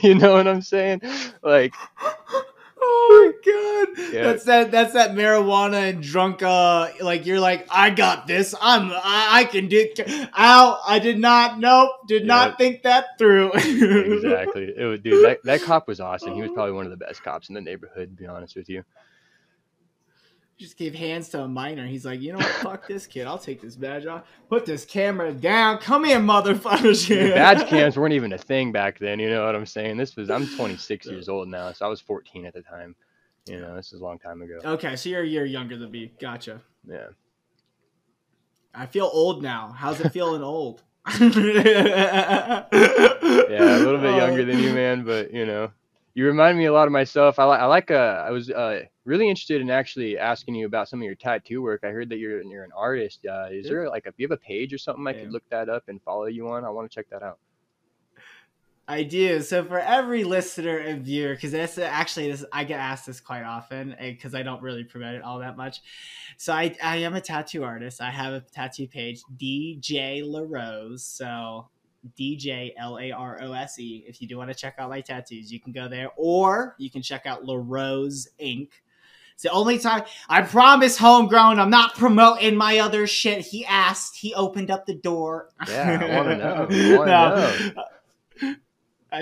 You know what I'm saying? Like... Oh my God. Yeah. That's that marijuana and drunk, like you're like, I got this. I can do it. Ow. I did not. Nope. Did not think that through. Exactly. It was, dude, that cop was awesome. He was probably one of the best cops in the neighborhood, to be honest with you. Just gave hands to a minor. He's like, you know what? Fuck this kid. I'll take this badge off. Put this camera down. Come here, motherfuckers. Badge cams weren't even a thing back then. You know what I'm saying? I'm 26 years old now, so I was 14 at the time. You know, this is a long time ago. Okay, so you're a year younger than me. Gotcha. Yeah. I feel old now. How's it feeling old? Yeah, a little bit younger than you, man, but you know. You remind me a lot of myself. I was really interested in actually asking you about some of your tattoo work. I heard that you're an artist. Is there like do you have a page or something I could look that up and follow you on? I want to check that out. I do. So for every listener and viewer, because that's actually this, I get asked this quite often because I don't really promote it all that much. So I am a tattoo artist. I have a tattoo page, DJ LaRose. So. DJ LaRose. If you do want to check out my tattoos, you can go there, or you can check out LaRose Inc. It's the only time I promise, Homegrown, I'm not promoting my other shit. He asked, he opened up the door. Yeah, I want to know.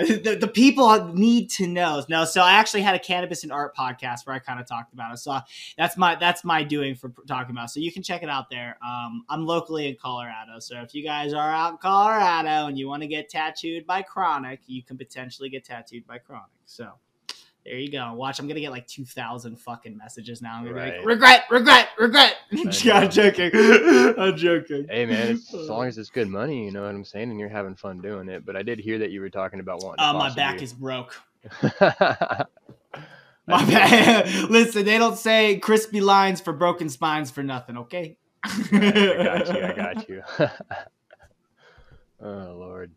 The people need to know. No, so I actually had a cannabis and art podcast where I kind of talked about it. So that's my doing for talking about it. So you can check it out there. I'm locally in Colorado. So if you guys are out in Colorado and you want to get tattooed by Chronic, you can potentially get tattooed by Chronic. So there you go. Watch, I'm going to get like 2,000 fucking messages now. I'm going to be like, regret. I'm joking. Hey, man, as long as it's good money, you know what I'm saying? And you're having fun doing it. But I did hear that you were talking about wanting to my back is broke. My bad. Listen, they don't say crispy lines for broken spines for nothing, okay? Right, I got you. Oh, Lord.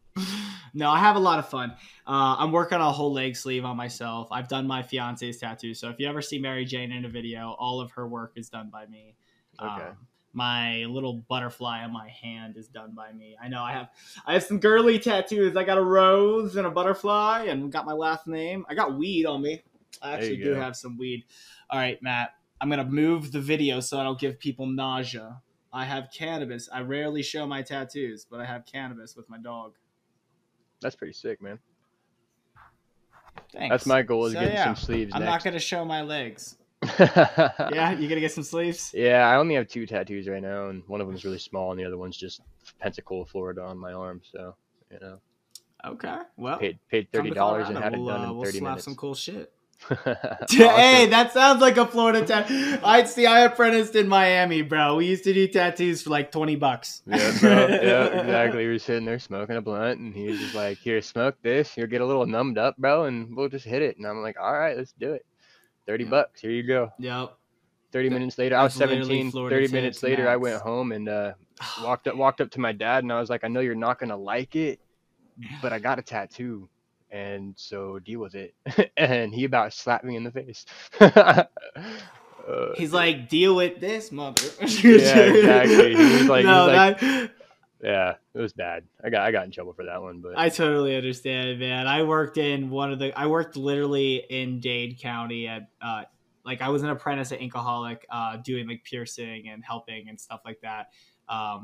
No, I have a lot of fun. I'm working on a whole leg sleeve on myself. I've done my fiance's tattoo. So if you ever see Mary Jane in a video, all of her work is done by me. Okay. My little butterfly on my hand is done by me. I know I have some girly tattoos. I got a rose and a butterfly and got my last name. I got weed on me. I actually do have some weed. All right, Matt, I'm going to move the video so I don't give people nausea. I have cannabis. I rarely show my tattoos, but I have cannabis with my dog. That's pretty sick, man. Thanks. That's my goal, is so, getting some sleeves. I'm not gonna show my legs. Yeah, you gonna get some sleeves? Yeah, I only have 2 tattoos right now, and one of them is really small, and the other one's just Pensacola, Florida, on my arm. So, you know. Okay. Well, paid $30 and had it done in 30 minutes. We'll slap some cool shit. Hey, that sounds like a Florida tattoo. I apprenticed in Miami, bro. We used to do tattoos for like $20. Yeah, bro. Yeah, exactly. We were sitting there smoking a blunt, and he was just like, "Here, smoke this. Here, get a little numbed up, bro, and we'll just hit it." And I'm like, "All right, let's do it. $30. Here you go." Yep. 30 minutes later, I was 17. 30 minutes later, max. I went home and walked up to my dad, and I was like, "I know you're not gonna like it, but I got a tattoo. And so deal with it." And he about slapped me in the face. He's like, "Deal with this, mother." Yeah, exactly. He was like, yeah, it was bad. I got in trouble for that one, but I totally understand, man. I worked in literally in Dade County at I was an apprentice at Incaholic, doing like piercing and helping and stuff like that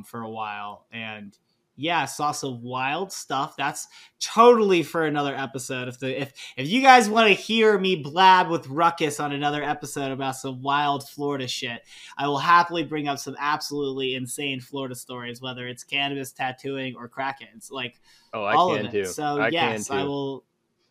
for a while. And yeah, saw some wild stuff. That's totally for another episode. If you guys want to hear me blab with Ruckus on another episode about some wild Florida shit, I will happily bring up some absolutely insane Florida stories, whether it's cannabis, tattooing, or crack. It's like, oh, I all can of it. Too. So I yes, can too. I will.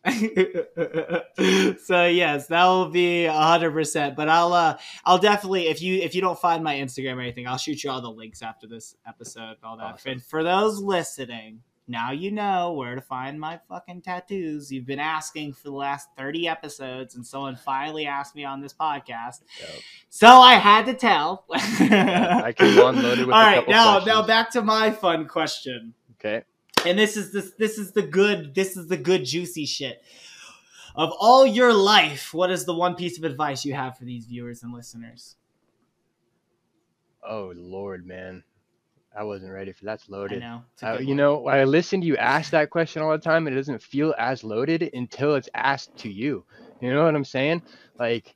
So yes, that will be 100%. But I'll definitely, if you don't find my Instagram or anything, I'll shoot you all the links after this episode and all that. Awesome. And for those listening, now you know where to find my fucking tattoos. You've been asking for the last 30 episodes, and someone finally asked me on this podcast. Yep. So I had to tell. I came unloaded with all right, a couple questions. Now back to my fun question. Okay. And this is the good juicy shit. Of all your life, what is the one piece of advice you have for these viewers and listeners? Oh Lord, man, I wasn't ready for that's loaded. I know. I listen to you ask that question all the time, and it doesn't feel as loaded until it's asked to you. You know what I'm saying? Like,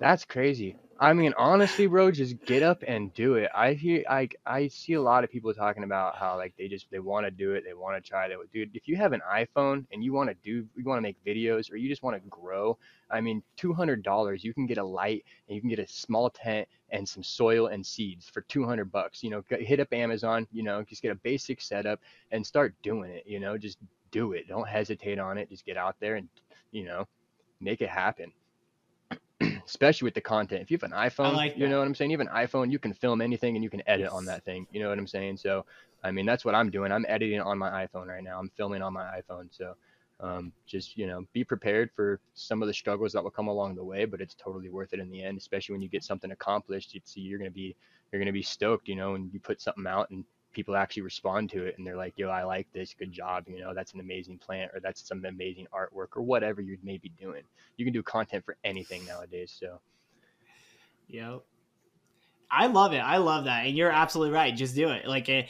that's crazy. I mean, honestly, bro, just get up and do it. I see a lot of people talking about how like they want to do it, they want to try it. Dude, if you have an iPhone and you want to make videos, or you just want to grow, I mean, $200 you can get a light, and you can get a small tent and some soil and seeds for $200. You know, hit up Amazon. You know, just get a basic setup and start doing it. You know, just do it. Don't hesitate on it. Just get out there and, you know, make it happen. Especially with the content. If you have an iPhone, you know what I'm saying? You have an iPhone, you can film anything and you can edit on that thing. You know what I'm saying? So, I mean, that's what I'm doing. I'm editing on my iPhone right now. I'm filming on my iPhone. So just, you know, be prepared for some of the struggles that will come along the way, but it's totally worth it in the end, especially when you get something accomplished. You're going to be stoked, you know, and you put something out and people actually respond to it, and they're like, "Yo, I like this. Good job. You know, that's an amazing plant, or that's some amazing artwork," or whatever you may be doing. You can do content for anything nowadays. So, yep, I love it. I love that, and you're absolutely right. Just do it. Like Shia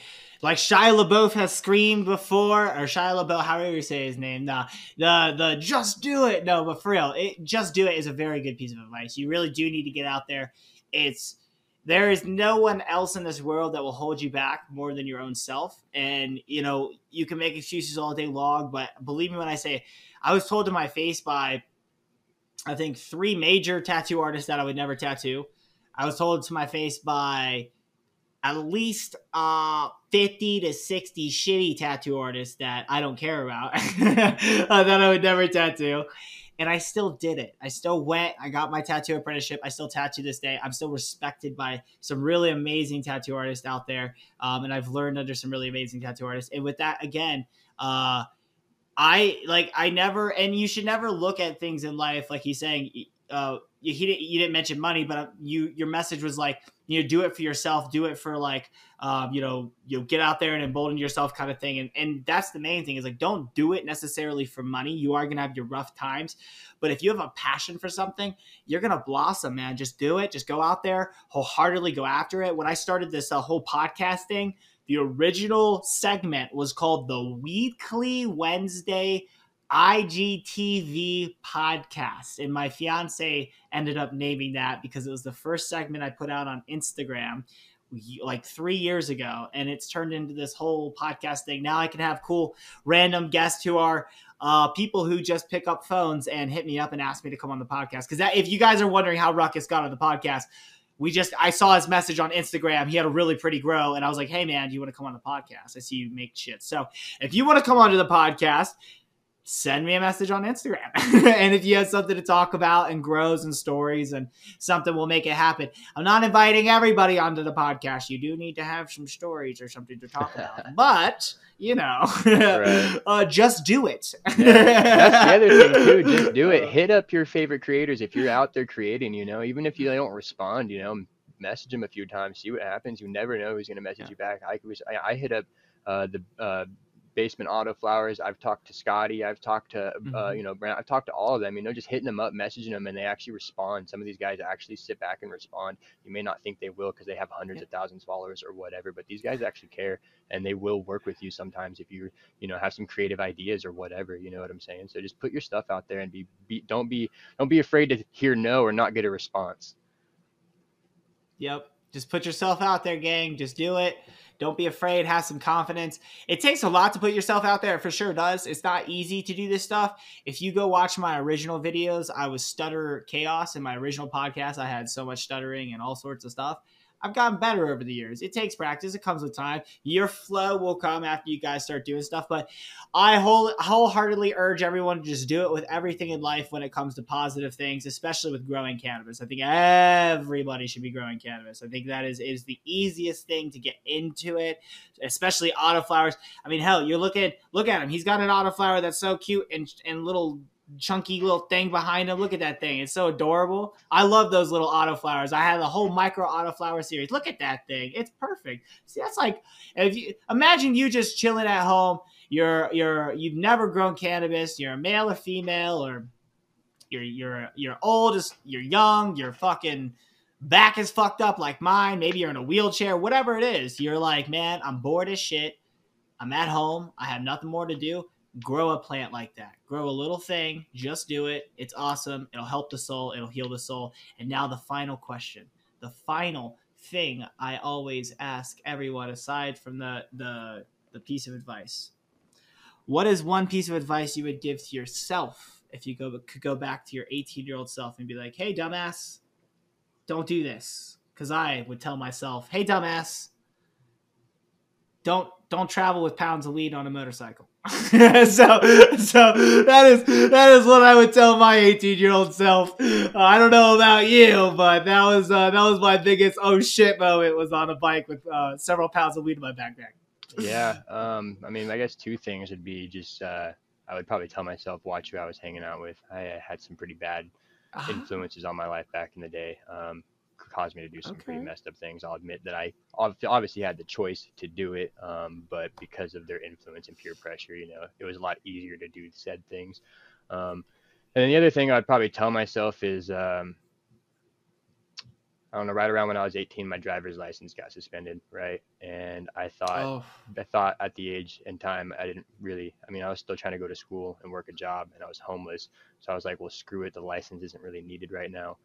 LaBeouf has screamed before, or Shia LaBeouf, however you say his name. Nah, the just do it. No, but for real, just do it is a very good piece of advice. You really do need to get out there. There is no one else in this world that will hold you back more than your own self. And, you know, you can make excuses all day long, but believe me when I say, I was told to my face by, I think, 3 major tattoo artists that I would never tattoo. I was told to my face by at least 50 to 60 shitty tattoo artists that I don't care about that I would never tattoo. And I still did it. I still went. I got my tattoo apprenticeship. I still tattoo this day. I'm still respected by some really amazing tattoo artists out there. And I've learned under some really amazing tattoo artists. And with that, again, you should never look at things in life. Like he's saying, you didn't mention money, but your message was like, you know, do it for yourself, do it for like, you get out there and embolden yourself kind of thing. And that's the main thing is like, don't do it necessarily for money. You are going to have your rough times, but if you have a passion for something, you're going to blossom, man. Just do it. Just go out there, wholeheartedly go after it. When I started this whole podcast thing, the original segment was called the Weekly Wednesday IGTV podcast, and my fiance ended up naming that because it was the first segment I put out on Instagram like 3 years ago, and it's turned into this whole podcast thing. Now I can have cool random guests who are people who just pick up phones and hit me up and ask me to come on the podcast. Because if you guys are wondering how Ruckus got on the podcast, I saw his message on Instagram. He had a really pretty grow, and I was like, hey, man, do you want to come on the podcast? I see you make shit. So if you want to come onto the podcast, send me a message on Instagram. And if you have something to talk about and grows and stories and something, we'll make it happen. I'm not inviting everybody onto the podcast. You do need to have some stories or something to talk about. But, you know, right. Just do it. Yeah. That's the other thing, too. Just do it. Hit up your favorite creators if you're out there creating, you know, even if you don't respond, you know, message them a few times, see what happens. You never know who's going to message you back. I hit up the Basement Autoflowers. I've talked to Scotty. I've talked to, you know, Brent. I've talked to all of them, you know, just hitting them up, messaging them, and they actually respond. Some of these guys actually sit back and respond. You may not think they will because they have hundreds of thousands of followers or whatever, but these guys actually care, and they will work with you sometimes if you, you know, have some creative ideas or whatever, you know what I'm saying? So just put your stuff out there and don't be afraid to hear no or not get a response. Yep. Just put yourself out there, gang. Just do it. Don't be afraid. Have some confidence. It takes a lot to put yourself out there. It for sure does. It's not easy to do this stuff. If you go watch my original videos, I was stutter chaos. In my original podcast, I had so much stuttering and all sorts of stuff. I've gotten better over the years. It takes practice. It comes with time. Your flow will come after you guys start doing stuff. But I wholeheartedly urge everyone to just do it with everything in life when it comes to positive things, especially with growing cannabis. I think everybody should be growing cannabis. I think that is the easiest thing to get into it, especially autoflowers. I mean, hell, you're look at him. He's got an autoflower that's so cute and little chunky little thing behind him. Look at that thing. It's so adorable. I love those little autoflowers. I had a whole micro autoflower series. Look at that thing. It's perfect. See, that's like, if you imagine you just chilling at home, you've never grown cannabis, you're a male or female, or you're old, you're young, your fucking back is fucked up like mine, maybe you're in a wheelchair, whatever it is, you're like, man, I'm bored as shit. I'm at home. I have nothing more to do. Grow a plant like that. Grow a little thing. Just do it. It's awesome. It'll help the soul. It'll heal the soul. And now the final question. The final thing I always ask everyone, aside from the piece of advice. What is one piece of advice you would give to yourself if you could go back to your 18-year-old self and be like, hey, dumbass, don't do this? Because I would tell myself, hey, dumbass, don't travel with pounds of weed on a motorcycle. So that is what I would tell my 18-year-old self. I don't know about you, but that was my biggest oh shit moment, was on a bike with several pounds of weed in my backpack. Yeah, I mean, I guess two things would be just I would probably tell myself, watch who I was hanging out with. I had some pretty bad influences on my life back in the day. Caused me to do some pretty messed up things. I'll admit that I obviously had the choice to do it, but because of their influence and peer pressure, you know, it was a lot easier to do said things. And then the other thing I'd probably tell myself is, I don't know, right around when I was 18, my driver's license got suspended, right? And I thought at the age and time, I was still trying to go to school and work a job, and I was homeless. So I was like, well, screw it. The license isn't really needed right now.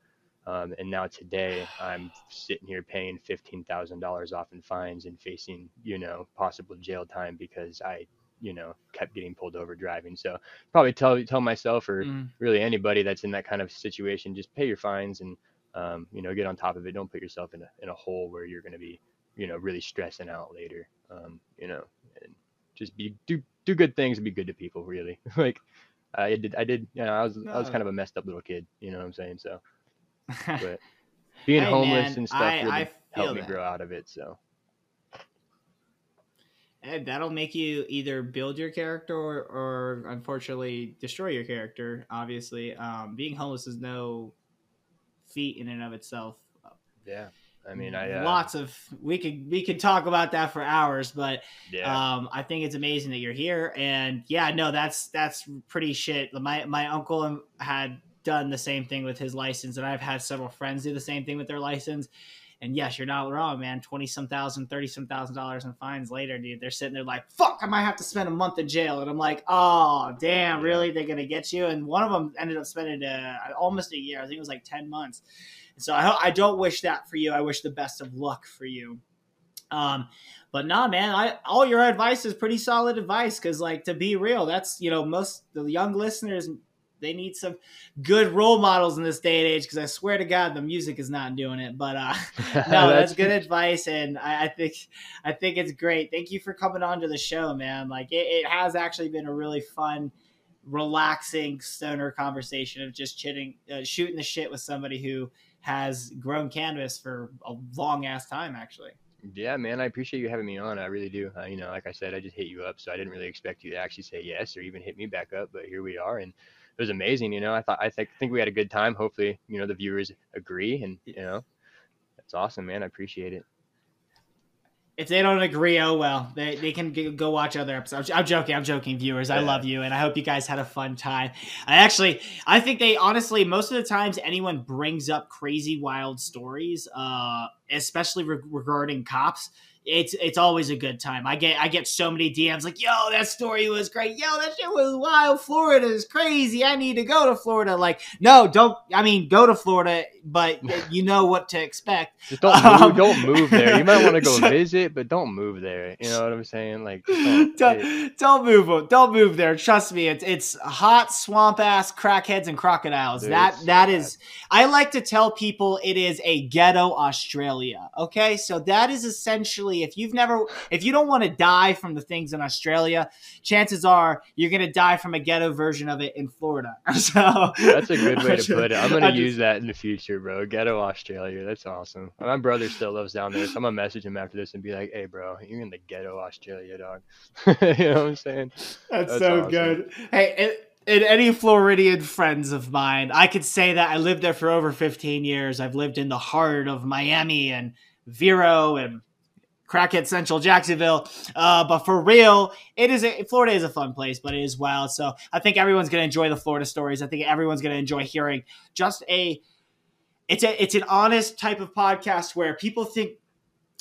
And now today I'm sitting here paying $15,000 off in fines and facing, you know, possible jail time because I, you know, kept getting pulled over driving. So probably tell myself, or really anybody that's in that kind of situation, just pay your fines and, you know, get on top of it. Don't put yourself in a hole where you're going to be, you know, really stressing out later, you know, and just do good things and be good to people, really. Like I did, you know, I was kind of a messed up little kid, you know what I'm saying? So. But being homeless, man, and stuff really helped me grow out of it. So, and that'll make you either build your character or unfortunately destroy your character. Obviously, being homeless is no feat in and of itself. Yeah. I mean, we could talk about that for hours, but yeah. I think it's amazing that you're here, and yeah, no, that's pretty shit. My uncle had done the same thing with his license, and I've had several friends do the same thing with their license. And yes, you're not wrong, man. 20-some thousand, $30-some thousand in fines later, dude, they're sitting there like, fuck, I might have to spend a month in jail. And I'm like, oh damn, really? They're gonna get you? And one of them ended up spending almost a year. I think it was like 10 months. And so I don't wish that for you. I wish the best of luck for you. But nah, man, all your advice is pretty solid advice, because, like, to be real, that's, you know, most the young listeners, they need some good role models in this day and age, because I swear to God, the music is not doing it. But no, that's good advice, and I think it's great. Thank you for coming on to the show, man. Like, it has actually been a really fun, relaxing stoner conversation of just shooting the shit with somebody who has grown cannabis for a long ass time, actually. Yeah, man, I appreciate you having me on. I really do. You know, like I said, I just hit you up, so I didn't really expect you to actually say yes or even hit me back up, but here we are, and it was amazing. You know, I think we had a good time. Hopefully, you know, the viewers agree, and, you know, that's awesome, man. I appreciate it. If they don't agree, oh well, they can go watch other episodes. I'm joking, viewers. I love you, and I hope you guys had a fun time. I think they honestly, most of the times anyone brings up crazy wild stories, especially regarding cops, it's always a good time. I get so many DMs like, yo, that story was great. Yo, that shit was wild. Florida is crazy. I need to go to Florida. Like, no, don't. I mean, go to Florida, but you know what to expect. Just don't move there. You might want to go visit, but don't move there. You know what I'm saying? Like, don't move there. Trust me, it's hot swamp ass crackheads and crocodiles. Dude, that is. I like to tell people it is a ghetto Australia. Okay, so that is essentially, if you don't want to die from the things in Australia, chances are you're gonna die from a ghetto version of it in Florida. So that's a good way to put it. I'm gonna use that in the future, bro. Ghetto Australia. That's awesome. My brother still lives down there, so I'm gonna message him after this and be like, hey bro, you're in the ghetto Australia, dog. You know what I'm saying? That's so awesome. Good. Hey, and any Floridian friends of mine, I could say that I lived there for over 15 years. I've lived in the heart of Miami and Vero and Crackhead Central, Jacksonville. But for real, Florida is a fun place, but it is wild. So I think everyone's going to enjoy the Florida stories. I think everyone's going to enjoy hearing it's an honest type of podcast where people think,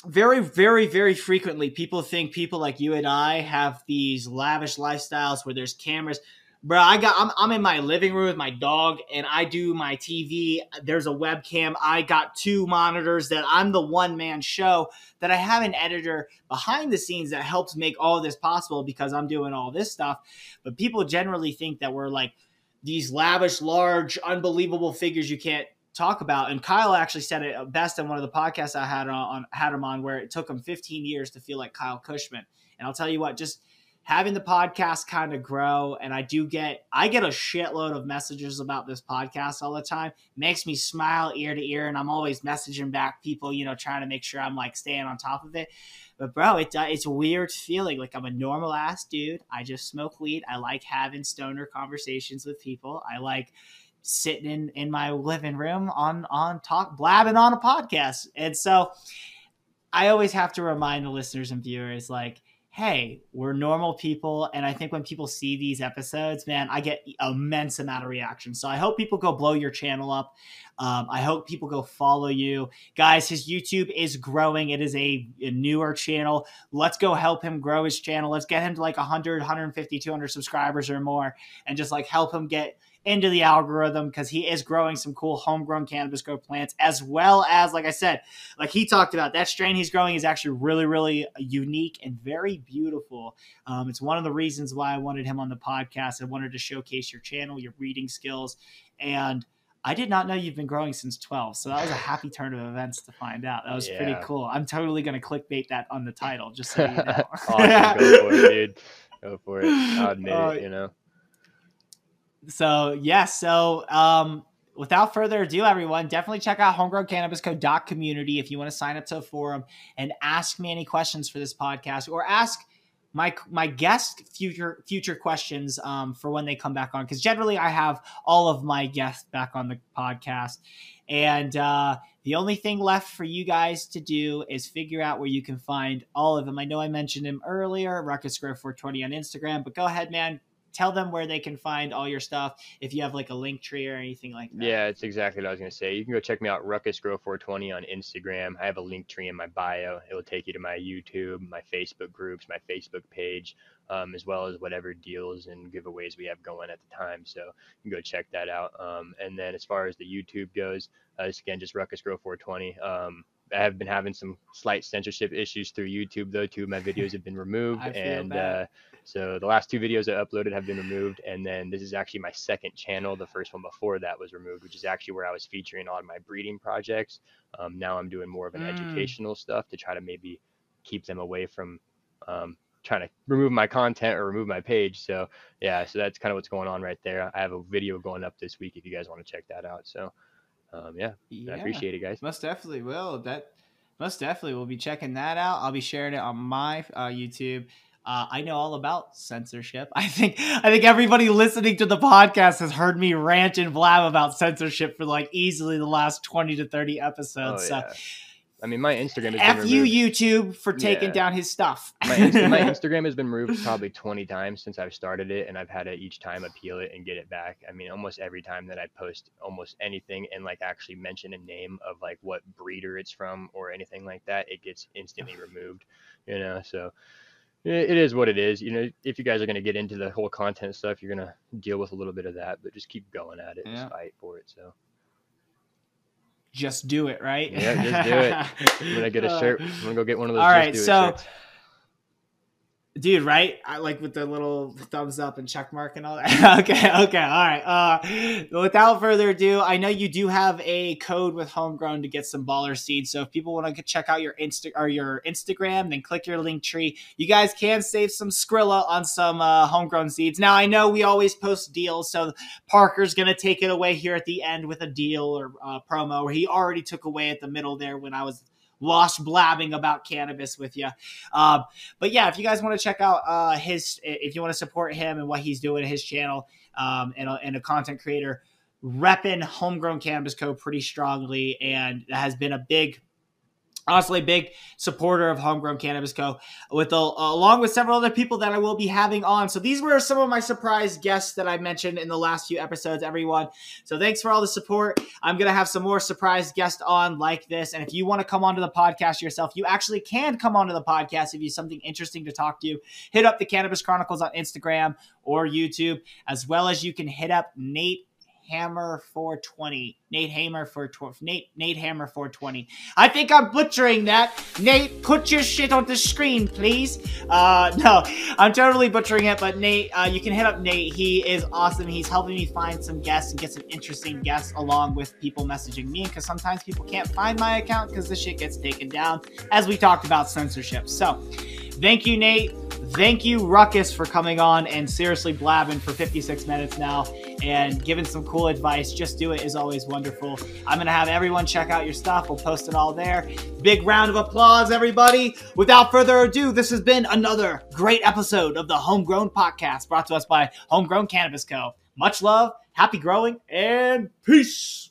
very, very, very frequently, people think people like you and I have these lavish lifestyles where there's cameras. Bro, I'm in my living room with my dog, and I do my TV. There's a webcam. I got two monitors. That I'm the one-man show, that I have an editor behind the scenes that helps make all this possible, because I'm doing all this stuff. But people generally think that we're like these lavish, large, unbelievable figures you can't talk about. And Kyle actually said it best in one of the podcasts I had him on, where it took him 15 years to feel like Kyle Cushman. And I'll tell you what, just having the podcast kind of grow, and I get a shitload of messages about this podcast all the time. It makes me smile ear to ear, and I'm always messaging back people, you know, trying to make sure I'm like staying on top of it. But bro, it's a weird feeling. Like, I'm a normal ass dude. I just smoke weed. I like having stoner conversations with people. I like sitting in my living room on talk, blabbing on a podcast. And so I always have to remind the listeners and viewers, like, hey, we're normal people. And I think when people see these episodes, man, I get immense amount of reaction. So I hope people go blow your channel up. I hope people go follow you. Guys, his YouTube is growing. It is a newer channel. Let's go help him grow his channel. Let's get him to like 100, 150, 200 subscribers or more, and just like help him get into the algorithm, because he is growing some cool homegrown cannabis grow plants, as well as, like I said, like he talked about, that strain he's growing is actually really, really unique and very beautiful. It's one of the reasons why I wanted him on the podcast. I wanted to showcase your channel, your breeding skills, and I did not know you've been growing since 12, so that was a happy turn of events to find out. That was pretty cool. I'm totally going to clickbait that on the title, just so you know. Awesome. Go for it, dude. Go for it. I'll admit it, you know. So, yes. Yeah, so, without further ado, everyone, definitely check out homegrowncannabisco.community if you want to sign up to a forum and ask me any questions for this podcast, or ask my guest future questions for when they come back on, because generally I have all of my guests back on the podcast. And the only thing left for you guys to do is figure out where you can find all of them. I know I mentioned him earlier, Ruckus Grow 420 on Instagram, but go ahead, man. Tell them where they can find all your stuff, if you have like a link tree or anything like that. Yeah, it's exactly what I was going to say. You can go check me out, Ruckus Grow 420 on Instagram. I have a link tree in my bio. It will take you to my YouTube, my Facebook groups, my Facebook page, as well as whatever deals and giveaways we have going at the time. So you can go check that out. And then as far as the YouTube goes, again, just Ruckus Grow 420. I have been having some slight censorship issues through YouTube, though. Two of my videos have been removed. And so the last two videos I uploaded have been removed. And then this is actually my second channel. The first one before that was removed, which is actually where I was featuring on my breeding projects. Now I'm doing more of an educational stuff to try to maybe keep them away from trying to remove my content or remove my page. So yeah, so that's kind of what's going on right there. I have a video going up this week if you guys want to check that out. So yeah, I appreciate it, guys. Most definitely will. That most definitely will be checking that out. I'll be sharing it on my YouTube. I know all about censorship. I think everybody listening to the podcast has heard me rant and blab about censorship for like easily the last 20 to 30 episodes. Oh, yeah. So I mean, my Instagram has been removed. YouTube for taking down his stuff. my Instagram has been removed probably 20 times since I've started it, and I've had to each time appeal it and get it back. I mean, almost every time that I post almost anything and like actually mention a name of like what breeder it's from or anything like that, it gets instantly removed, you know? So it is what it is. You know, if you guys are going to get into the whole content stuff, you're going to deal with a little bit of that, but just keep going at it and fight for it. So just do it, right? Yeah, just do it. I'm gonna get a shirt. I'm gonna go get one of those. All right, shirts. Dude, right? I like with the little thumbs up and check mark and all that. okay, all right. Without further ado, I know you do have a code with Homegrown to get some baller seeds. So if people want to check out your Instagram, then click your link tree. You guys can save some Skrilla on some Homegrown seeds. Now I know we always post deals, so Parker's gonna take it away here at the end with a deal or promo, where he already took away at the middle there when I was lost blabbing about cannabis with you. But yeah, if you guys want to check out if you want to support him and what he's doing in his channel, and a content creator repping Homegrown Cannabis Co pretty strongly, and has been a big, honestly, big supporter of Homegrown Cannabis Co, with along with several other people that I will be having on. So these were some of my surprise guests that I mentioned in the last few episodes, everyone. So thanks for all the support. I'm going to have some more surprise guests on like this. And if you want to come onto the podcast yourself, you actually can come onto the podcast if you have something interesting to talk to. Hit up the Cannabis Chronicles on Instagram or YouTube, as well as you can hit up Nate Hammer 420. I think I'm butchering that. Nate, put your shit on the screen, please. No, I'm totally butchering it, but Nate, you can hit up Nate. He is awesome. He's helping me find some guests and get some interesting guests, along with people messaging me, because sometimes people can't find my account because the shit gets taken down, as we talked about censorship. So thank you, Nate. Thank you, Ruckus, for coming on and seriously blabbing for 56 minutes now and giving some cool advice. Just do it is always wonderful. I'm going to have everyone check out your stuff. We'll post it all there. Big round of applause, everybody. Without further ado, this has been another great episode of the Homegrown Podcast, brought to us by Homegrown Cannabis Co. Much love, happy growing, and peace.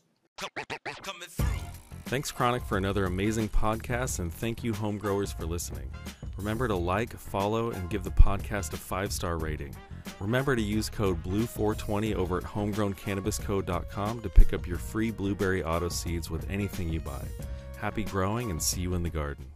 Thanks, Chronic, for another amazing podcast, and thank you, home growers, for listening. Remember to like, follow, and give the podcast a 5-star rating. Remember to use code BLUE420 over at homegrowncannabisco.com to pick up your free blueberry auto seeds with anything you buy. Happy growing, and see you in the garden.